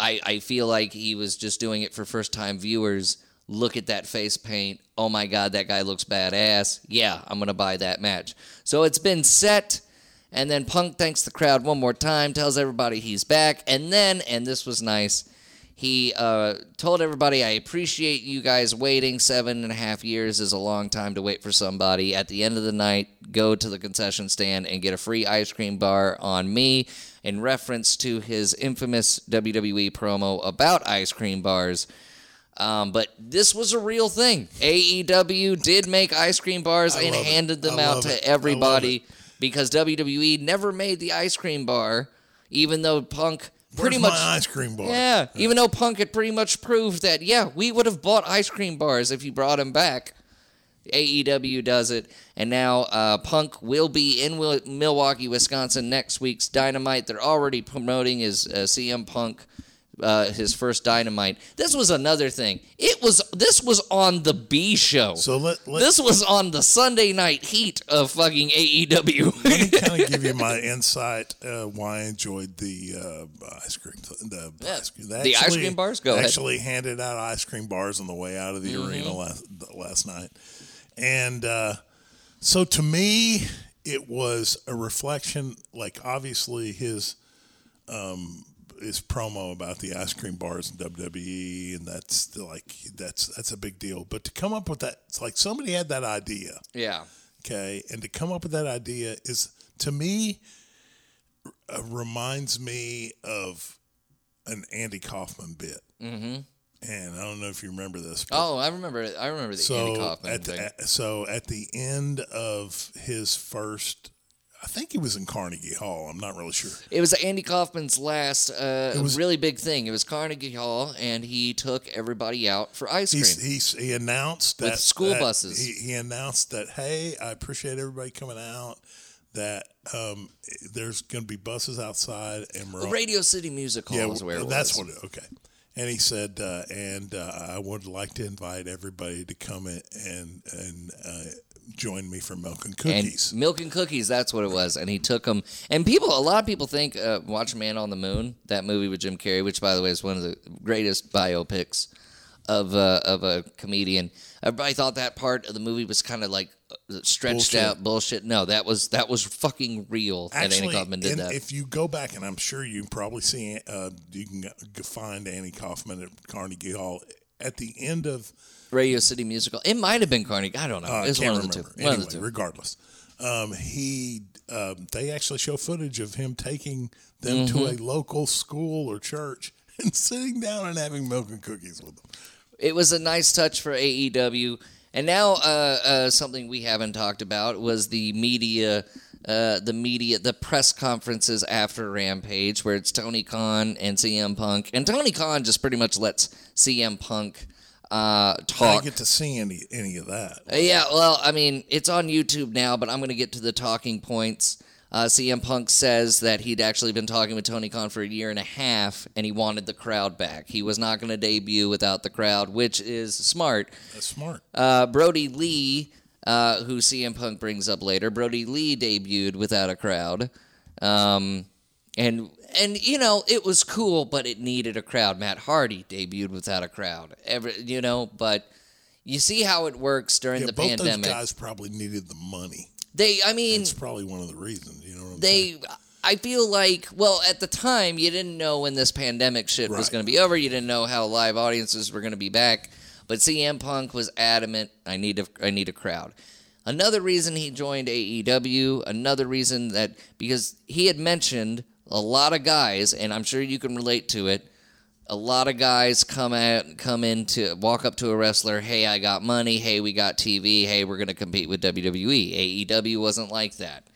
I, I feel like he was just doing it for first-time viewers. Look at that face paint. Oh, my God, that guy looks badass. Yeah, I'm going to buy that match. So it's been set. And then Punk thanks the crowd one more time, tells everybody he's back. And then, and this was nice, he uh, told everybody, I appreciate you guys waiting. Seven and a half years is a long time to wait for somebody. At the end of the night, go to the concession stand and get a free ice cream bar on me, in reference to his infamous W W E promo about ice cream bars. Um, but this was a real thing. A E W did make ice cream bars I and handed them out to it. everybody. Because W W E never made the ice cream bar, even though Punk pretty Where's much my ice cream bar. Yeah, yeah, even though Punk had pretty much proved that, yeah, we would have bought ice cream bars if you brought him back. A E W does it, and now uh, Punk will be in Will- Milwaukee, Wisconsin next week's Dynamite. They're already promoting his uh, C M Punk, uh, his first Dynamite. This was another thing. It was this was on the B show. So let, let, this was on the Sunday night heat of fucking A E W. Let me kind of give you my insight uh, why I enjoyed the uh, ice cream. The, yeah, ice, cream. Actually, the ice cream bars. Go actually ahead. Handed out ice cream bars on the way out of the mm-hmm. arena last, last night. And uh, so to me, it was a reflection, like obviously his um, his promo about the ice cream bars in W W E, and that's like that's that's a big deal. But to come up with that, it's like somebody had that idea. Yeah. Okay, and to come up with that idea is, to me, uh, reminds me of an Andy Kaufman bit. Mm-hmm. And I don't know if you remember this. Oh, I remember it. I remember the so Andy Kaufman at the, thing. At, so at the end of his first, I think it was in Carnegie Hall. I'm not really sure. It was Andy Kaufman's last uh, was, really big thing. It was Carnegie Hall, and he took everybody out for ice cream. He, he, he announced that. With school that, buses. He, he announced that, hey, I appreciate everybody coming out. That um, there's going to be buses outside. And we're well, Radio City Music Hall yeah, is where it that's was. That's what it Okay. And he said, uh, and uh, I would like to invite everybody to come in and and uh, join me for milk and cookies. And milk and cookies, that's what it was. And he took them. And people, a lot of people think, uh, watch Man on the Moon, that movie with Jim Carrey, which, by the way, is one of the greatest biopics of uh, of a comedian. Everybody thought that part of the movie was kind of like stretched bullshit. out bullshit. No, that was that was fucking real. Actually, that Andy Kaufman did in, that. If you go back, and I'm sure you can probably see, uh, you can find Andy Kaufman at Carnegie Hall at the end of Radio City Musical. It might have been Carnegie. I don't know. Uh, it was one of, anyway, one of the two. Regardless, um, he um, they actually show footage of him taking them mm-hmm. to a local school or church and sitting down and having milk and cookies with them. It was a nice touch for A E W. And now uh, uh, something we haven't talked about was the media, uh, the media, the press conferences after Rampage, where it's Tony Khan and C M Punk. And Tony Khan just pretty much lets C M Punk uh, talk. I didn't get to see any, any of that. Uh, yeah, well, I mean, it's on YouTube now, but I'm going to get to the talking points. Uh, C M Punk says that he'd actually been talking with Tony Khan for a year and a half, and he wanted the crowd back. He was not going to debut without the crowd, which is smart. That's smart. Uh, Brody Lee, uh, who C M Punk brings up later, Brody Lee debuted without a crowd. Um, and, and you know, it was cool, but it needed a crowd. Matt Hardy debuted without a crowd, Every, you know, but you see how it works during yeah, the both pandemic. Both those guys probably needed the money. They, I mean... It's probably one of the reasons, you know what I'm they, saying? I feel like, well, at the time, you didn't know when this pandemic shit right. was going to be over. You didn't know how live audiences were going to be back. But C M Punk was adamant, I need a, I need a crowd. Another reason he joined A E W, another reason that... Because he had mentioned a lot of guys, and I'm sure you can relate to it, a lot of guys come out, come in to walk up to a wrestler, hey, I got money, hey, we got T V, hey, we're going to compete with W W E. A E W wasn't like that.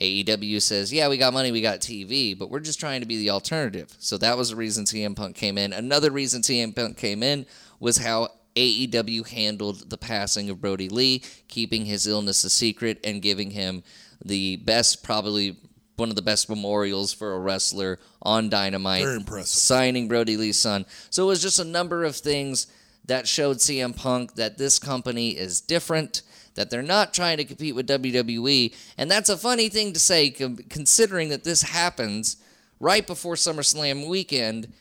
A E W says, yeah, we got money, we got T V, but we're just trying to be the alternative. So that was the reason C M Punk came in. Another reason C M Punk came in was how A E W handled the passing of Brody Lee, keeping his illness a secret and giving him the best, probably one of the best memorials for a wrestler on Dynamite. Very impressive. Signing Brody Lee's son. So it was just a number of things that showed C M Punk that this company is different, that they're not trying to compete with W W E. And that's a funny thing to say, considering that this happens right before SummerSlam weekend,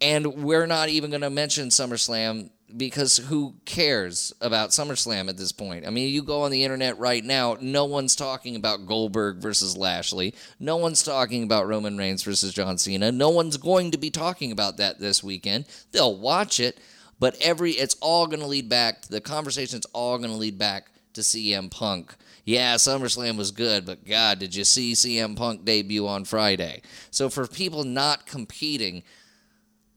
and we're not even going to mention SummerSlam because who cares about SummerSlam at this point? I mean, you go on the internet right now, no one's talking about Goldberg versus Lashley. No one's talking about Roman Reigns versus John Cena. No one's going to be talking about that this weekend. They'll watch it, but every it's all going to lead back, the conversation's all going to lead back to C M Punk. Yeah, SummerSlam was good, but God, did you see C M Punk debut on Friday? So for people not competing,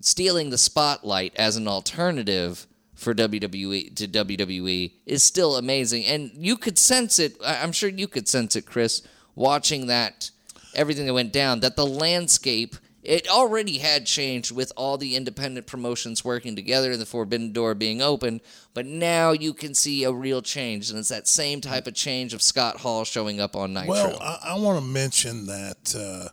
stealing the spotlight as an alternative for W W E to W W E is still amazing, and you could sense it. I'm sure you could sense it, Chris, watching that everything that went down. That the landscape It already had changed with all the independent promotions working together and the Forbidden Door being open, but now you can see a real change, and it's that same type of change of Scott Hall showing up on Nitro. Well, I, I want to mention that uh,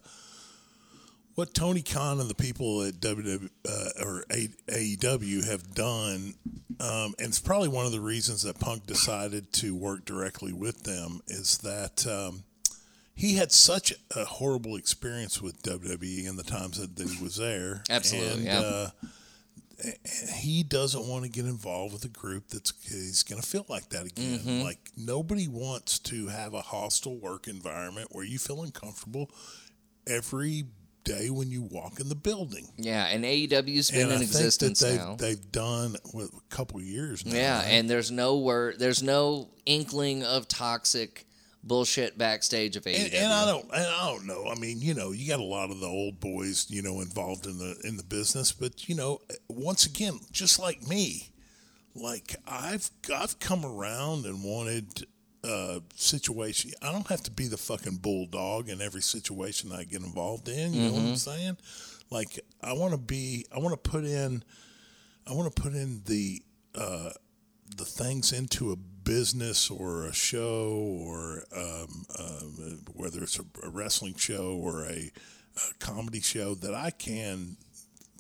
what Tony Khan and the people at W W E uh, or A E W have done, um, and it's probably one of the reasons that Punk decided to work directly with them, is that... Um, He had such a horrible experience with W W E in the times that he was there. Absolutely, and, yeah. Uh, he doesn't want to get involved with a group that's he's going to feel like that again. Mm-hmm. Like, nobody wants to have a hostile work environment where you feel uncomfortable every day when you walk in the building. Yeah, and A E W's been and in I existence think that now. They've done what, a couple years now. Yeah, right? And there's no word, there's no inkling of toxic bullshit backstage of A E W. And, and I don't, and I don't know. I mean, you know, you got a lot of the old boys, you know, involved in the in the business. But you know, once again, just like me, like I've I've come around and wanted uh, situation. I don't have to be the fucking bulldog in every situation I get involved in. You mm-hmm. know what I'm saying? Like I want to be. I want to put in. I want to put in the uh, the things into a business or a show or um, uh, whether it's a, a wrestling show or a, a comedy show that I can,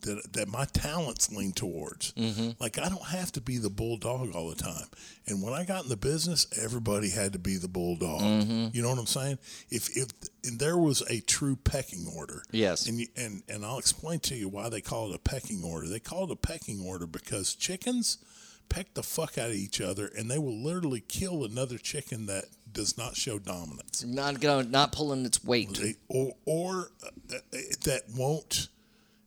that that my talents lean towards. Mm-hmm. Like I don't have to be the bulldog all the time. And when I got in the business, everybody had to be the bulldog. Mm-hmm. You know what I'm saying? If if and there was a true pecking order. Yes. And, you, and, and I'll explain to you why they call it a pecking order. They call it a pecking order because chickens peck the fuck out of each other, and they will literally kill another chicken that does not show dominance. Not going, not pulling its weight, they, or or uh, that won't.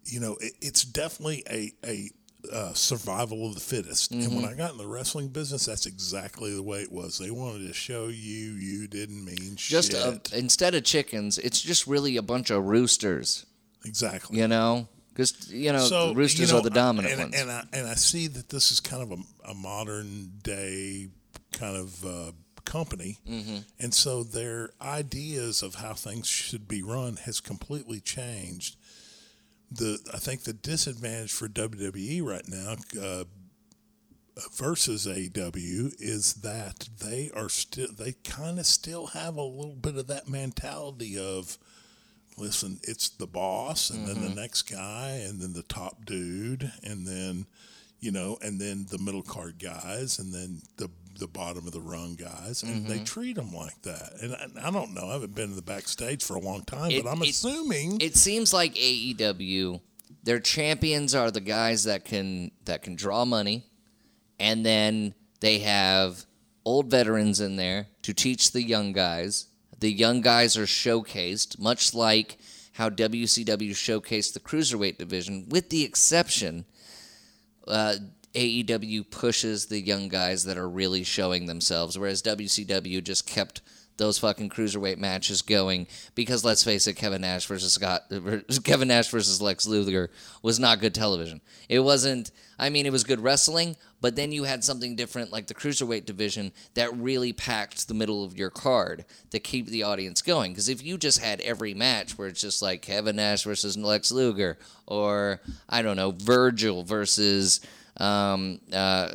You know, it, it's definitely a a uh, survival of the fittest. Mm-hmm. And when I got in the wrestling business, that's exactly the way it was. They wanted to show you you didn't mean just shit. Just instead of chickens, it's just really a bunch of roosters. Exactly. You know. Because, you know, so, the roosters you know, are the dominant and, ones. And I, and I see that this is kind of a, a modern-day kind of uh, company. Mm-hmm. And so their ideas of how things should be run has completely changed. The I think the disadvantage for W W E right now uh, versus A E W is that they are still they kind of still have a little bit of that mentality of, listen, it's the boss, and mm-hmm. then the next guy, and then the top dude, and then, you know, and then the middle card guys, and then the the bottom of the rung guys, and mm-hmm. they treat them like that. And I, I don't know. I haven't been in the backstage for a long time, it, but I'm it, assuming it seems like A E W, their champions are the guys that can that can draw money, and then they have old veterans in there to teach the young guys. The young guys are showcased, much like how W C W showcased the cruiserweight division, with the exception uh, A E W pushes the young guys that are really showing themselves, whereas W C W just kept those fucking cruiserweight matches going because, let's face it, Kevin Nash versus Scott, Kevin Nash versus Lex Luger was not good television. It wasn't. I mean, it was good wrestling, but then you had something different like the cruiserweight division that really packed the middle of your card to keep the audience going. Because if you just had every match where it's just like Kevin Nash versus Lex Luger, or, I don't know, Virgil versus, um, uh,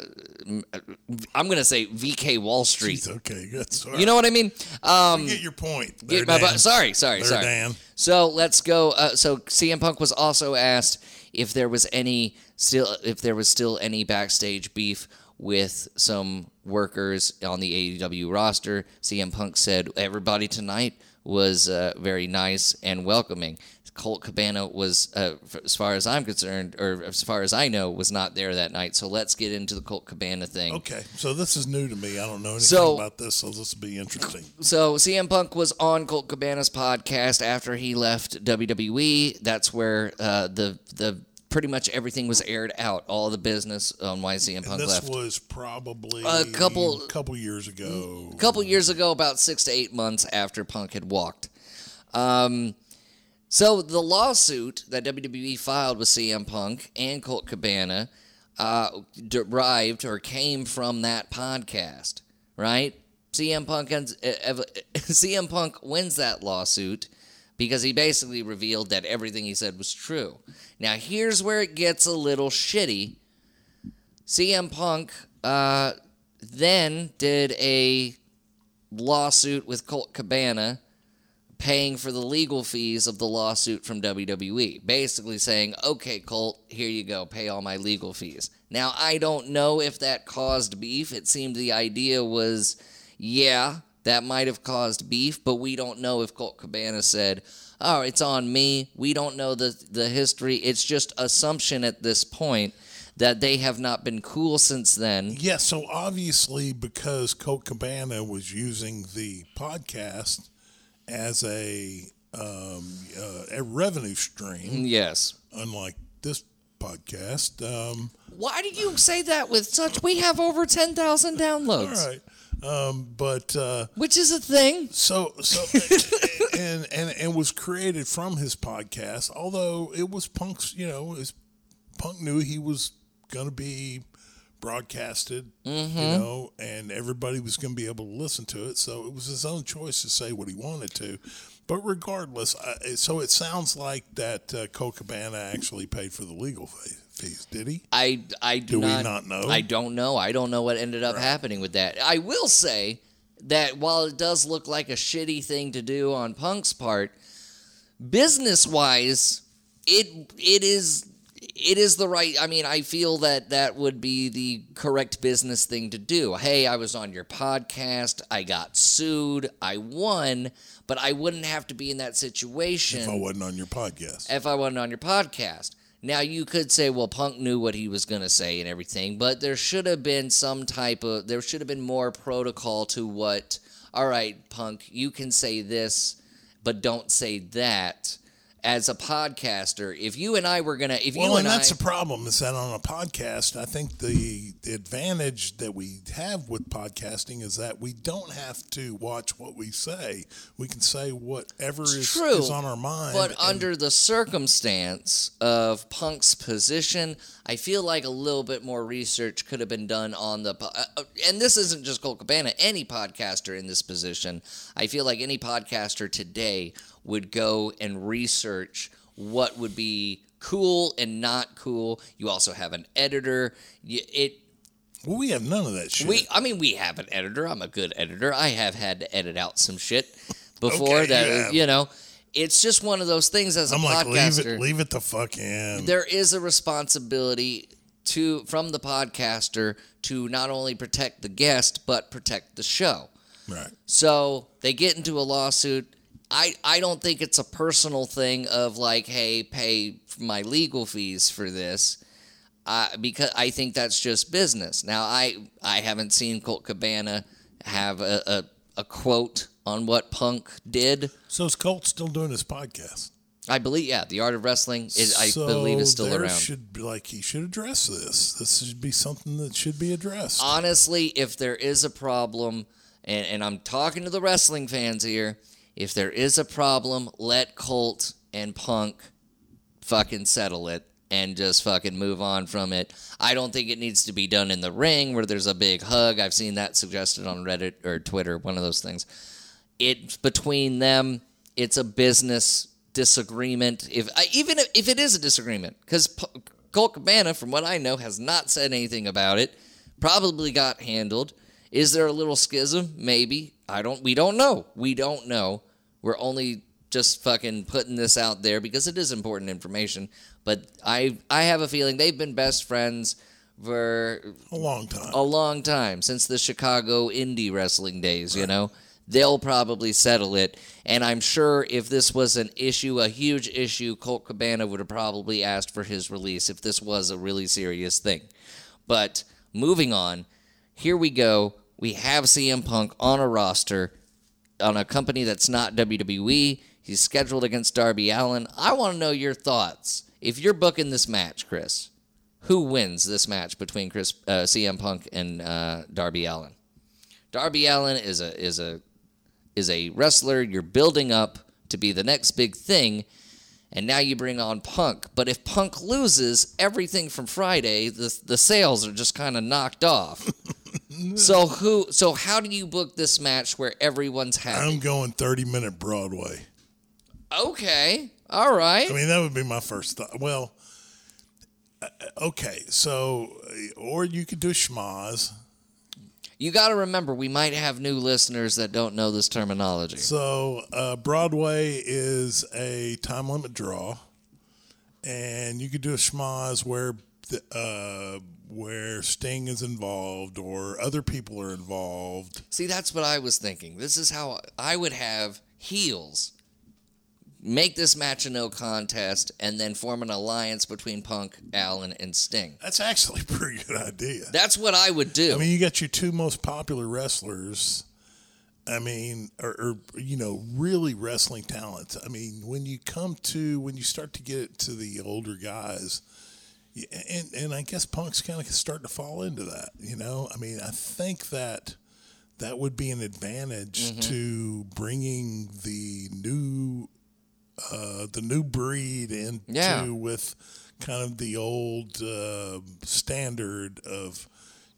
I'm going to say V K Wall Street. Jeez, okay, good. Sorry. You know what I mean? Um, you get your point. There, get my bu- sorry, sorry, there, sorry. Dan. So let's go. Uh, so C M Punk was also asked if there was any still, if there was still any backstage beef with some workers on the A E W roster. C M Punk said everybody tonight was uh, very nice and welcoming. Colt Cabana was, uh, as far as I'm concerned, or as far as I know, was not there that night. So let's get into the Colt Cabana thing. Okay, so this is new to me. I don't know anything so, about this, so this will be interesting. So C M Punk was on Colt Cabana's podcast after he left W W E. That's where uh, the the pretty much everything was aired out, all the business on why C M Punk and this left. This was probably a couple couple years ago. A couple years ago, about six to eight months after Punk had walked. Um... So the lawsuit that W W E filed with C M Punk and Colt Cabana uh, derived or came from that podcast, right? C M Punk, ends, uh, uh, C M Punk wins that lawsuit because he basically revealed that everything he said was true. Now, here's where it gets a little shitty. C M Punk uh, then did a lawsuit with Colt Cabana, paying for the legal fees of the lawsuit from W W E, basically saying, okay, Colt, here you go, pay all my legal fees. Now, I don't know if that caused beef. It seemed the idea was, yeah, that might have caused beef, but we don't know if Colt Cabana said, oh, it's on me. We don't know the, the history. It's just assumption at this point that they have not been cool since then. Yeah, so obviously because Colt Cabana was using the podcast as a um, uh, a revenue stream. Yes. Unlike this podcast. Um, Why do you say that with such... We have over ten thousand downloads. All right. Um, but... Uh, Which is a thing. So... so and, and, and was created from his podcast, although it was Punk's, you know, his, Punk knew he was going to be broadcasted, mm-hmm. you know, and everybody was going to be able to listen to it. So it was his own choice to say what he wanted to. But regardless, I, so it sounds like that uh, Colt Cabana actually paid for the legal fees, did he? I, I do, do not, we not know? I don't know. I don't know what ended up right. happening with that. I will say that while it does look like a shitty thing to do on Punk's part, business-wise, it it is... It is the right, I mean, I feel that that would be the correct business thing to do. Hey, I was on your podcast, I got sued, I won, but I wouldn't have to be in that situation. If I wasn't on your podcast. If I wasn't on your podcast. Now, you could say, well, Punk knew what he was going to say and everything, but there should have been some type of, there should have been more protocol to what, all right, Punk, you can say this, but don't say that. As a podcaster, if you and I were going to... Well, and, and that's I, the problem, is that on a podcast, I think the, the advantage that we have with podcasting is that we don't have to watch what we say. We can say whatever is, true, is on our mind. But and, under the circumstance of Punk's position, I feel like a little bit more research could have been done on the... Uh, and this isn't just Colt Cabana, any podcaster in this position. I feel like any podcaster today would go and research what would be cool and not cool. You also have an editor. You, it. Well, we have none of that shit. We, I mean, we have an editor. I'm a good editor. I have had to edit out some shit before okay, that. Yeah. You know, it's just one of those things. As I'm a like, podcaster, leave it, leave it the fuck in. There is a responsibility to from the podcaster to not only protect the guest but protect the show. Right. So they get into a lawsuit. I, I don't think it's a personal thing of like, hey, pay my legal fees for this, uh, because I think that's just business. Now, I I haven't seen Colt Cabana have a, a, a quote on what Punk did. So is Colt still doing his podcast? I believe, yeah, The Art of Wrestling, is, I so believe, is still there around. Should be like, he should address this. This should be something that should be addressed. Honestly, if there is a problem, and, and I'm talking to the wrestling fans here, if there is a problem, let Colt and Punk fucking settle it and just fucking move on from it. I don't think it needs to be done in the ring where there's a big hug. I've seen that suggested on Reddit or Twitter, one of those things. It's between them. It's a business disagreement. If even if it is a disagreement, because P- Colt Cabana, from what I know, has not said anything about it. Probably got handled. Is there a little schism? Maybe. I don't. We don't know. We don't know. We're only just fucking putting this out there because it is important information. But I, I have a feeling they've been best friends for a long time. A long time since the Chicago indie wrestling days. Right. You know, they'll probably settle it. And I'm sure if this was an issue, a huge issue, Colt Cabana would have probably asked for his release if this was a really serious thing. But moving on. Here we go. We have C M Punk on a roster, on a company that's not W W E. He's scheduled against Darby Allin. I want to know your thoughts. If you're booking this match, Chris, who wins this match between Chris uh, C M Punk and uh, Darby Allin? Darby Allin is a is a is a wrestler you're building up to be the next big thing. And now you bring on Punk. But if Punk loses, everything from Friday, the the sales are just kind of knocked off. So who? So how do you book this match where everyone's happy? I'm going thirty-minute Broadway. Okay. All right. I mean, that would be my first thought. Well, okay. So, or you could do schmoz. You got to remember, we might have new listeners that don't know this terminology. So, uh, Broadway is a time limit draw, and you could do a schmoz where the, uh, where Sting is involved or other people are involved. See, that's what I was thinking. This is how I would have heels make this match a no contest, and then form an alliance between Punk, Allen, and Sting. That's actually a pretty good idea. That's what I would do. I mean, you got your two most popular wrestlers, I mean, or, or you know, really wrestling talents. I mean, when you come to, when you start to get to the older guys, and, and I guess Punk's kind of starting to fall into that, you know? I mean, I think that that would be an advantage mm-hmm. to bringing the new... Uh, the new breed into yeah. with kind of the old uh, standard of,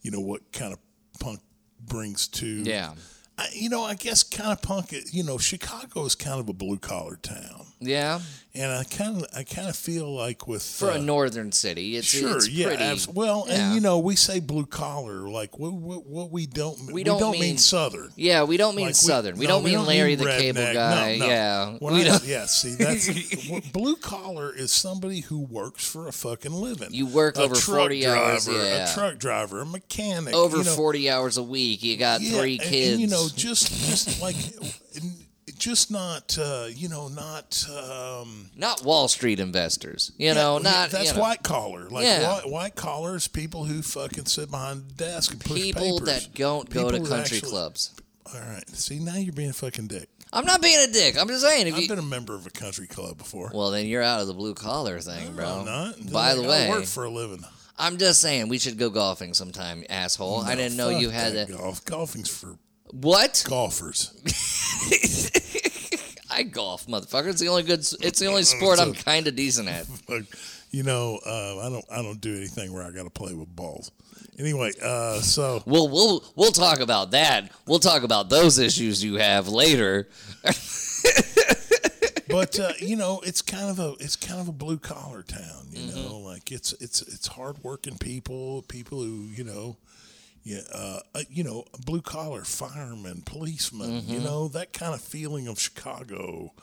you know, what kind of Punk brings to. Yeah. I, you know, I guess kind of Punk, you know, Chicago is kind of a blue collar town. Yeah. And I kind of I kind of feel like with. For uh, a northern city. It's, sure. It's yeah. Pretty, abs- well, yeah. And, you know, we say blue collar. Like, what, what, what we don't we, we don't, don't mean, mean southern. Yeah, we don't mean like, southern. We, we don't no, mean we don't Larry mean the redneck. Cable Guy. No, no. Yeah. When we I, don't. Yeah, see, that's. What, blue collar is somebody who works for a fucking living. You work a over forty driver, hours. Yeah. A truck driver, a mechanic. Over you know, forty hours a week. You got yeah, three kids. And, you know, just, just like. Just not, uh, you know, not... Um, not Wall Street investors, you yeah, know, not... That's you know. White collar. Like, yeah. white, white collar is people who fucking sit behind a desk and push people papers. That don't people go to country actually, clubs. All right. See, now you're being a fucking dick. I'm not being a dick. I'm just saying. If I've you, been a member of a country club before. Well, then you're out of the blue collar thing, no, bro. I'm not. By the way... I work for a living. I'm just saying, we should go golfing sometime, asshole. No, I didn't know you had that. A... Golf. Golfing's for... What? Golfers. I golf, motherfucker. It's the only good. It's the only sport I'm kind of decent at. You know, uh, I don't. I don't do anything where I got to play with balls. Anyway, uh, so we'll we'll we'll talk about that. We'll talk about those issues you have later. But uh, you know, it's kind of a it's kind of a blue collar town. You mm-hmm. know, like it's it's it's hard working people, people who you know. Yeah, uh, you know, blue collar, firemen, policemen, mm-hmm. you know, that kind of feeling of Chicago,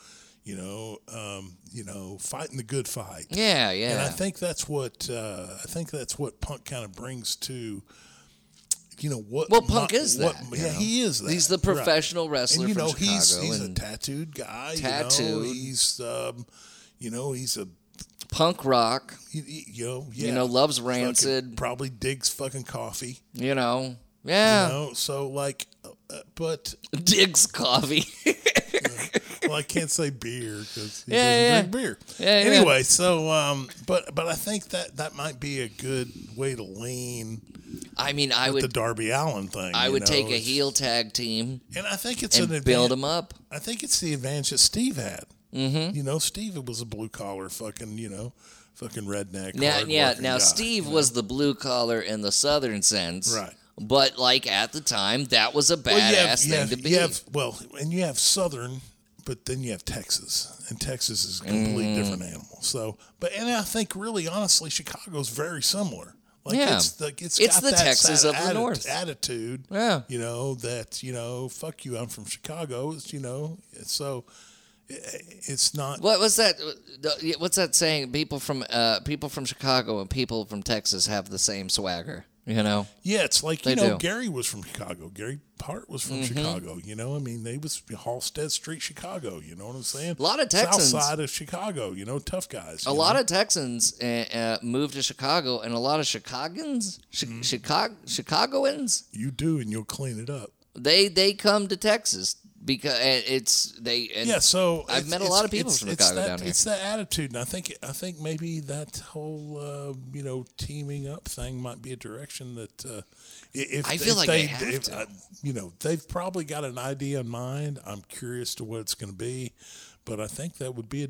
you know, um, you know, fighting the good fight. Yeah, yeah. And I think that's what uh, I think that's what Punk kind of brings to, you know, what. Well, Punk my, is that. What, yeah, know? He is that. He's the professional right. wrestler. And you know, from he's Chicago he's and a tattooed guy. Tattooed. You know, he's, um, you know, he's a. Punk rock, you know, yeah. you know, loves Rancid, fucking, probably digs fucking coffee, you know, yeah, you know, so like, uh, but digs coffee. Well, I can't say beer because he yeah, doesn't yeah. drink beer. Yeah, anyway, yeah. so um, but but I think that that might be a good way to lean. I mean, I would the Darby Allin thing. I would know? Take a heel tag team, and I think it's and an build them up. I think it's the advantage that Steve had. Mm-hmm. You know, Steve was a blue collar fucking, you know, fucking redneck. Now, yeah, now guy, Steve you know? Was the blue collar in the southern sense, right? But like at the time, that was a badass well, you have, you thing have, to be. You have, well, and you have southern, but then you have Texas, and Texas is a completely mm. different animal. So, but and I think really, honestly, Chicago's very similar. Like yeah, it's the, it's it's got the that Texas of atti- the North attitude. Yeah, you know that you know, fuck you, I'm from Chicago. It's, you know, so. It's not. What was that? What's that saying? People from uh, people from Chicago and people from Texas have the same swagger. You know. Yeah, it's like they you know do. Gary was from Chicago. Gary Hart was from mm-hmm. Chicago. You know, I mean, they was Halstead Street, Chicago. You know what I'm saying? A lot of Texans south side of Chicago. You know, tough guys. A lot know? Of Texans uh, uh, moved to Chicago, and a lot of Chicagoans, Ch- mm-hmm. Chicago Chicagoans. You do, and you'll clean it up. They they come to Texas. Because it's they and yeah, so I've met a lot of people from Chicago that, down here. It's that attitude, and I think I think maybe that whole uh, you know teaming up thing might be a direction that uh, if I feel if like they, they have if, to. I, you know, they've probably got an idea in mind. I'm curious to what it's going to be, but I think that would be a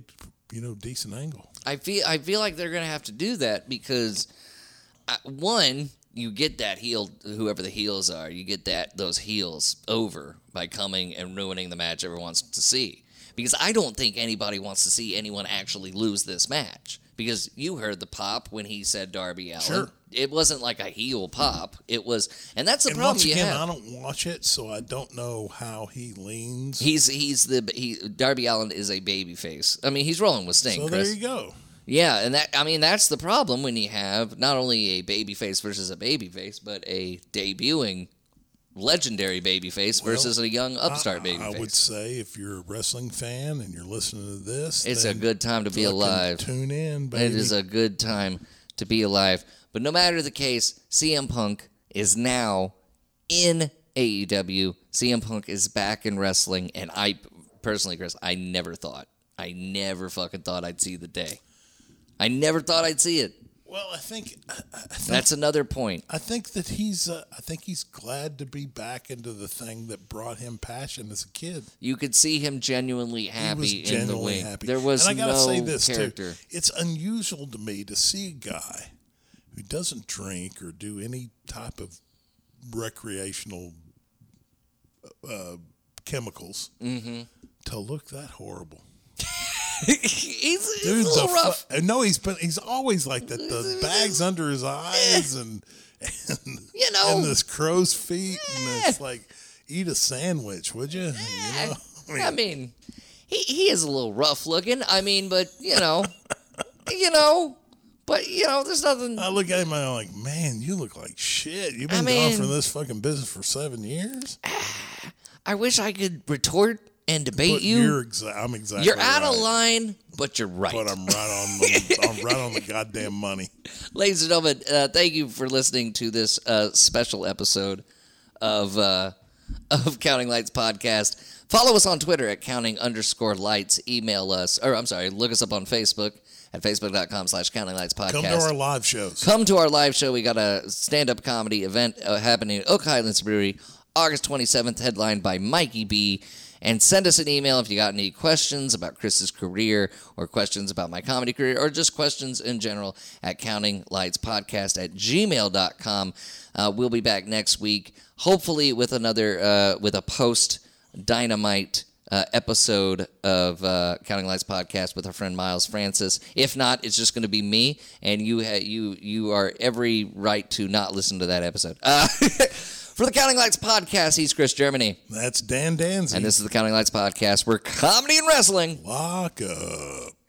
you know decent angle. I feel I feel like they're going to have to do that because I, one. You get that heel, whoever the heels are, you get that those heels over by coming and ruining the match everyone wants to see. because I don't think anybody wants to see anyone actually lose this match. Because you heard the pop when he said Darby Allin. Sure. It wasn't like a heel pop. It was, and that's the and problem. Once again, you have. I don't watch it, so I don't know how he leans. He's he's the he, Darby Allin is a babyface. I mean, he's rolling with Sting. So Chris. There you go. Yeah, and that I mean that's the problem when you have not only a babyface versus a babyface, but a debuting legendary babyface well, versus a young upstart babyface. I, I would say if you're a wrestling fan and you're listening to this, it's a good time to be alive. Tune in, baby. It is a good time to be alive. But no matter the case, C M Punk is now in A E W. C M Punk is back in wrestling, and I personally, Chris, I never thought, I never fucking thought I'd see the day. I never thought I'd see it. Well, I think, I think that's another point. I think that he's, uh, I think he's glad to be back into the thing that brought him passion as a kid. You could see him genuinely happy he was in the wing. Happy. There was and I gotta no say this character. Too. It's unusual to me to see a guy who doesn't drink or do any type of recreational uh, chemicals mm-hmm. to look that horrible. he's he's Dude, a little rough. Fu- no, he's been, he's always like that. The bags under his eyes and, and you know, and this crow's feet, and it's like, eat a sandwich, would you? you know? I mean, I mean he, he is a little rough looking. I mean, but you know, you know, but you know, there's nothing. I look at him and I'm like, man, you look like shit. You've been I mean, gone from this fucking business for seven years. I wish I could retort. And debate but you. You're exa- I'm exactly. You're out right. of line, but you're right. But I'm right on. The, I'm right on the goddamn money. Ladies and gentlemen, uh, thank you for listening to this uh, special episode of uh, of Counting Lights Podcast. Follow us on Twitter at counting underscore lights. Email us, or I'm sorry, look us up on Facebook at facebook.com slash Counting Lights Podcast. Come to our live shows. Come to our live show. We got a stand up comedy event uh, happening at Oak Highlands Brewery, August twenty-seventh, headlined by Mikey B. And send us an email if you got any questions about Chris's career or questions about my comedy career or just questions in general at countinglightspodcast at gmail dot com. Uh, we'll be back next week, hopefully with another uh, with a post-Dynamite uh, episode of uh, Counting Lights Podcast with our friend Miles Francis. If not, it's just going to be me, and you ha- you you are every right to not listen to that episode. Uh, For the Counting Lights Podcast, he's Chris Germany. That's Dan Danzi. And this is the Counting Lights Podcast, where comedy and wrestling lock up.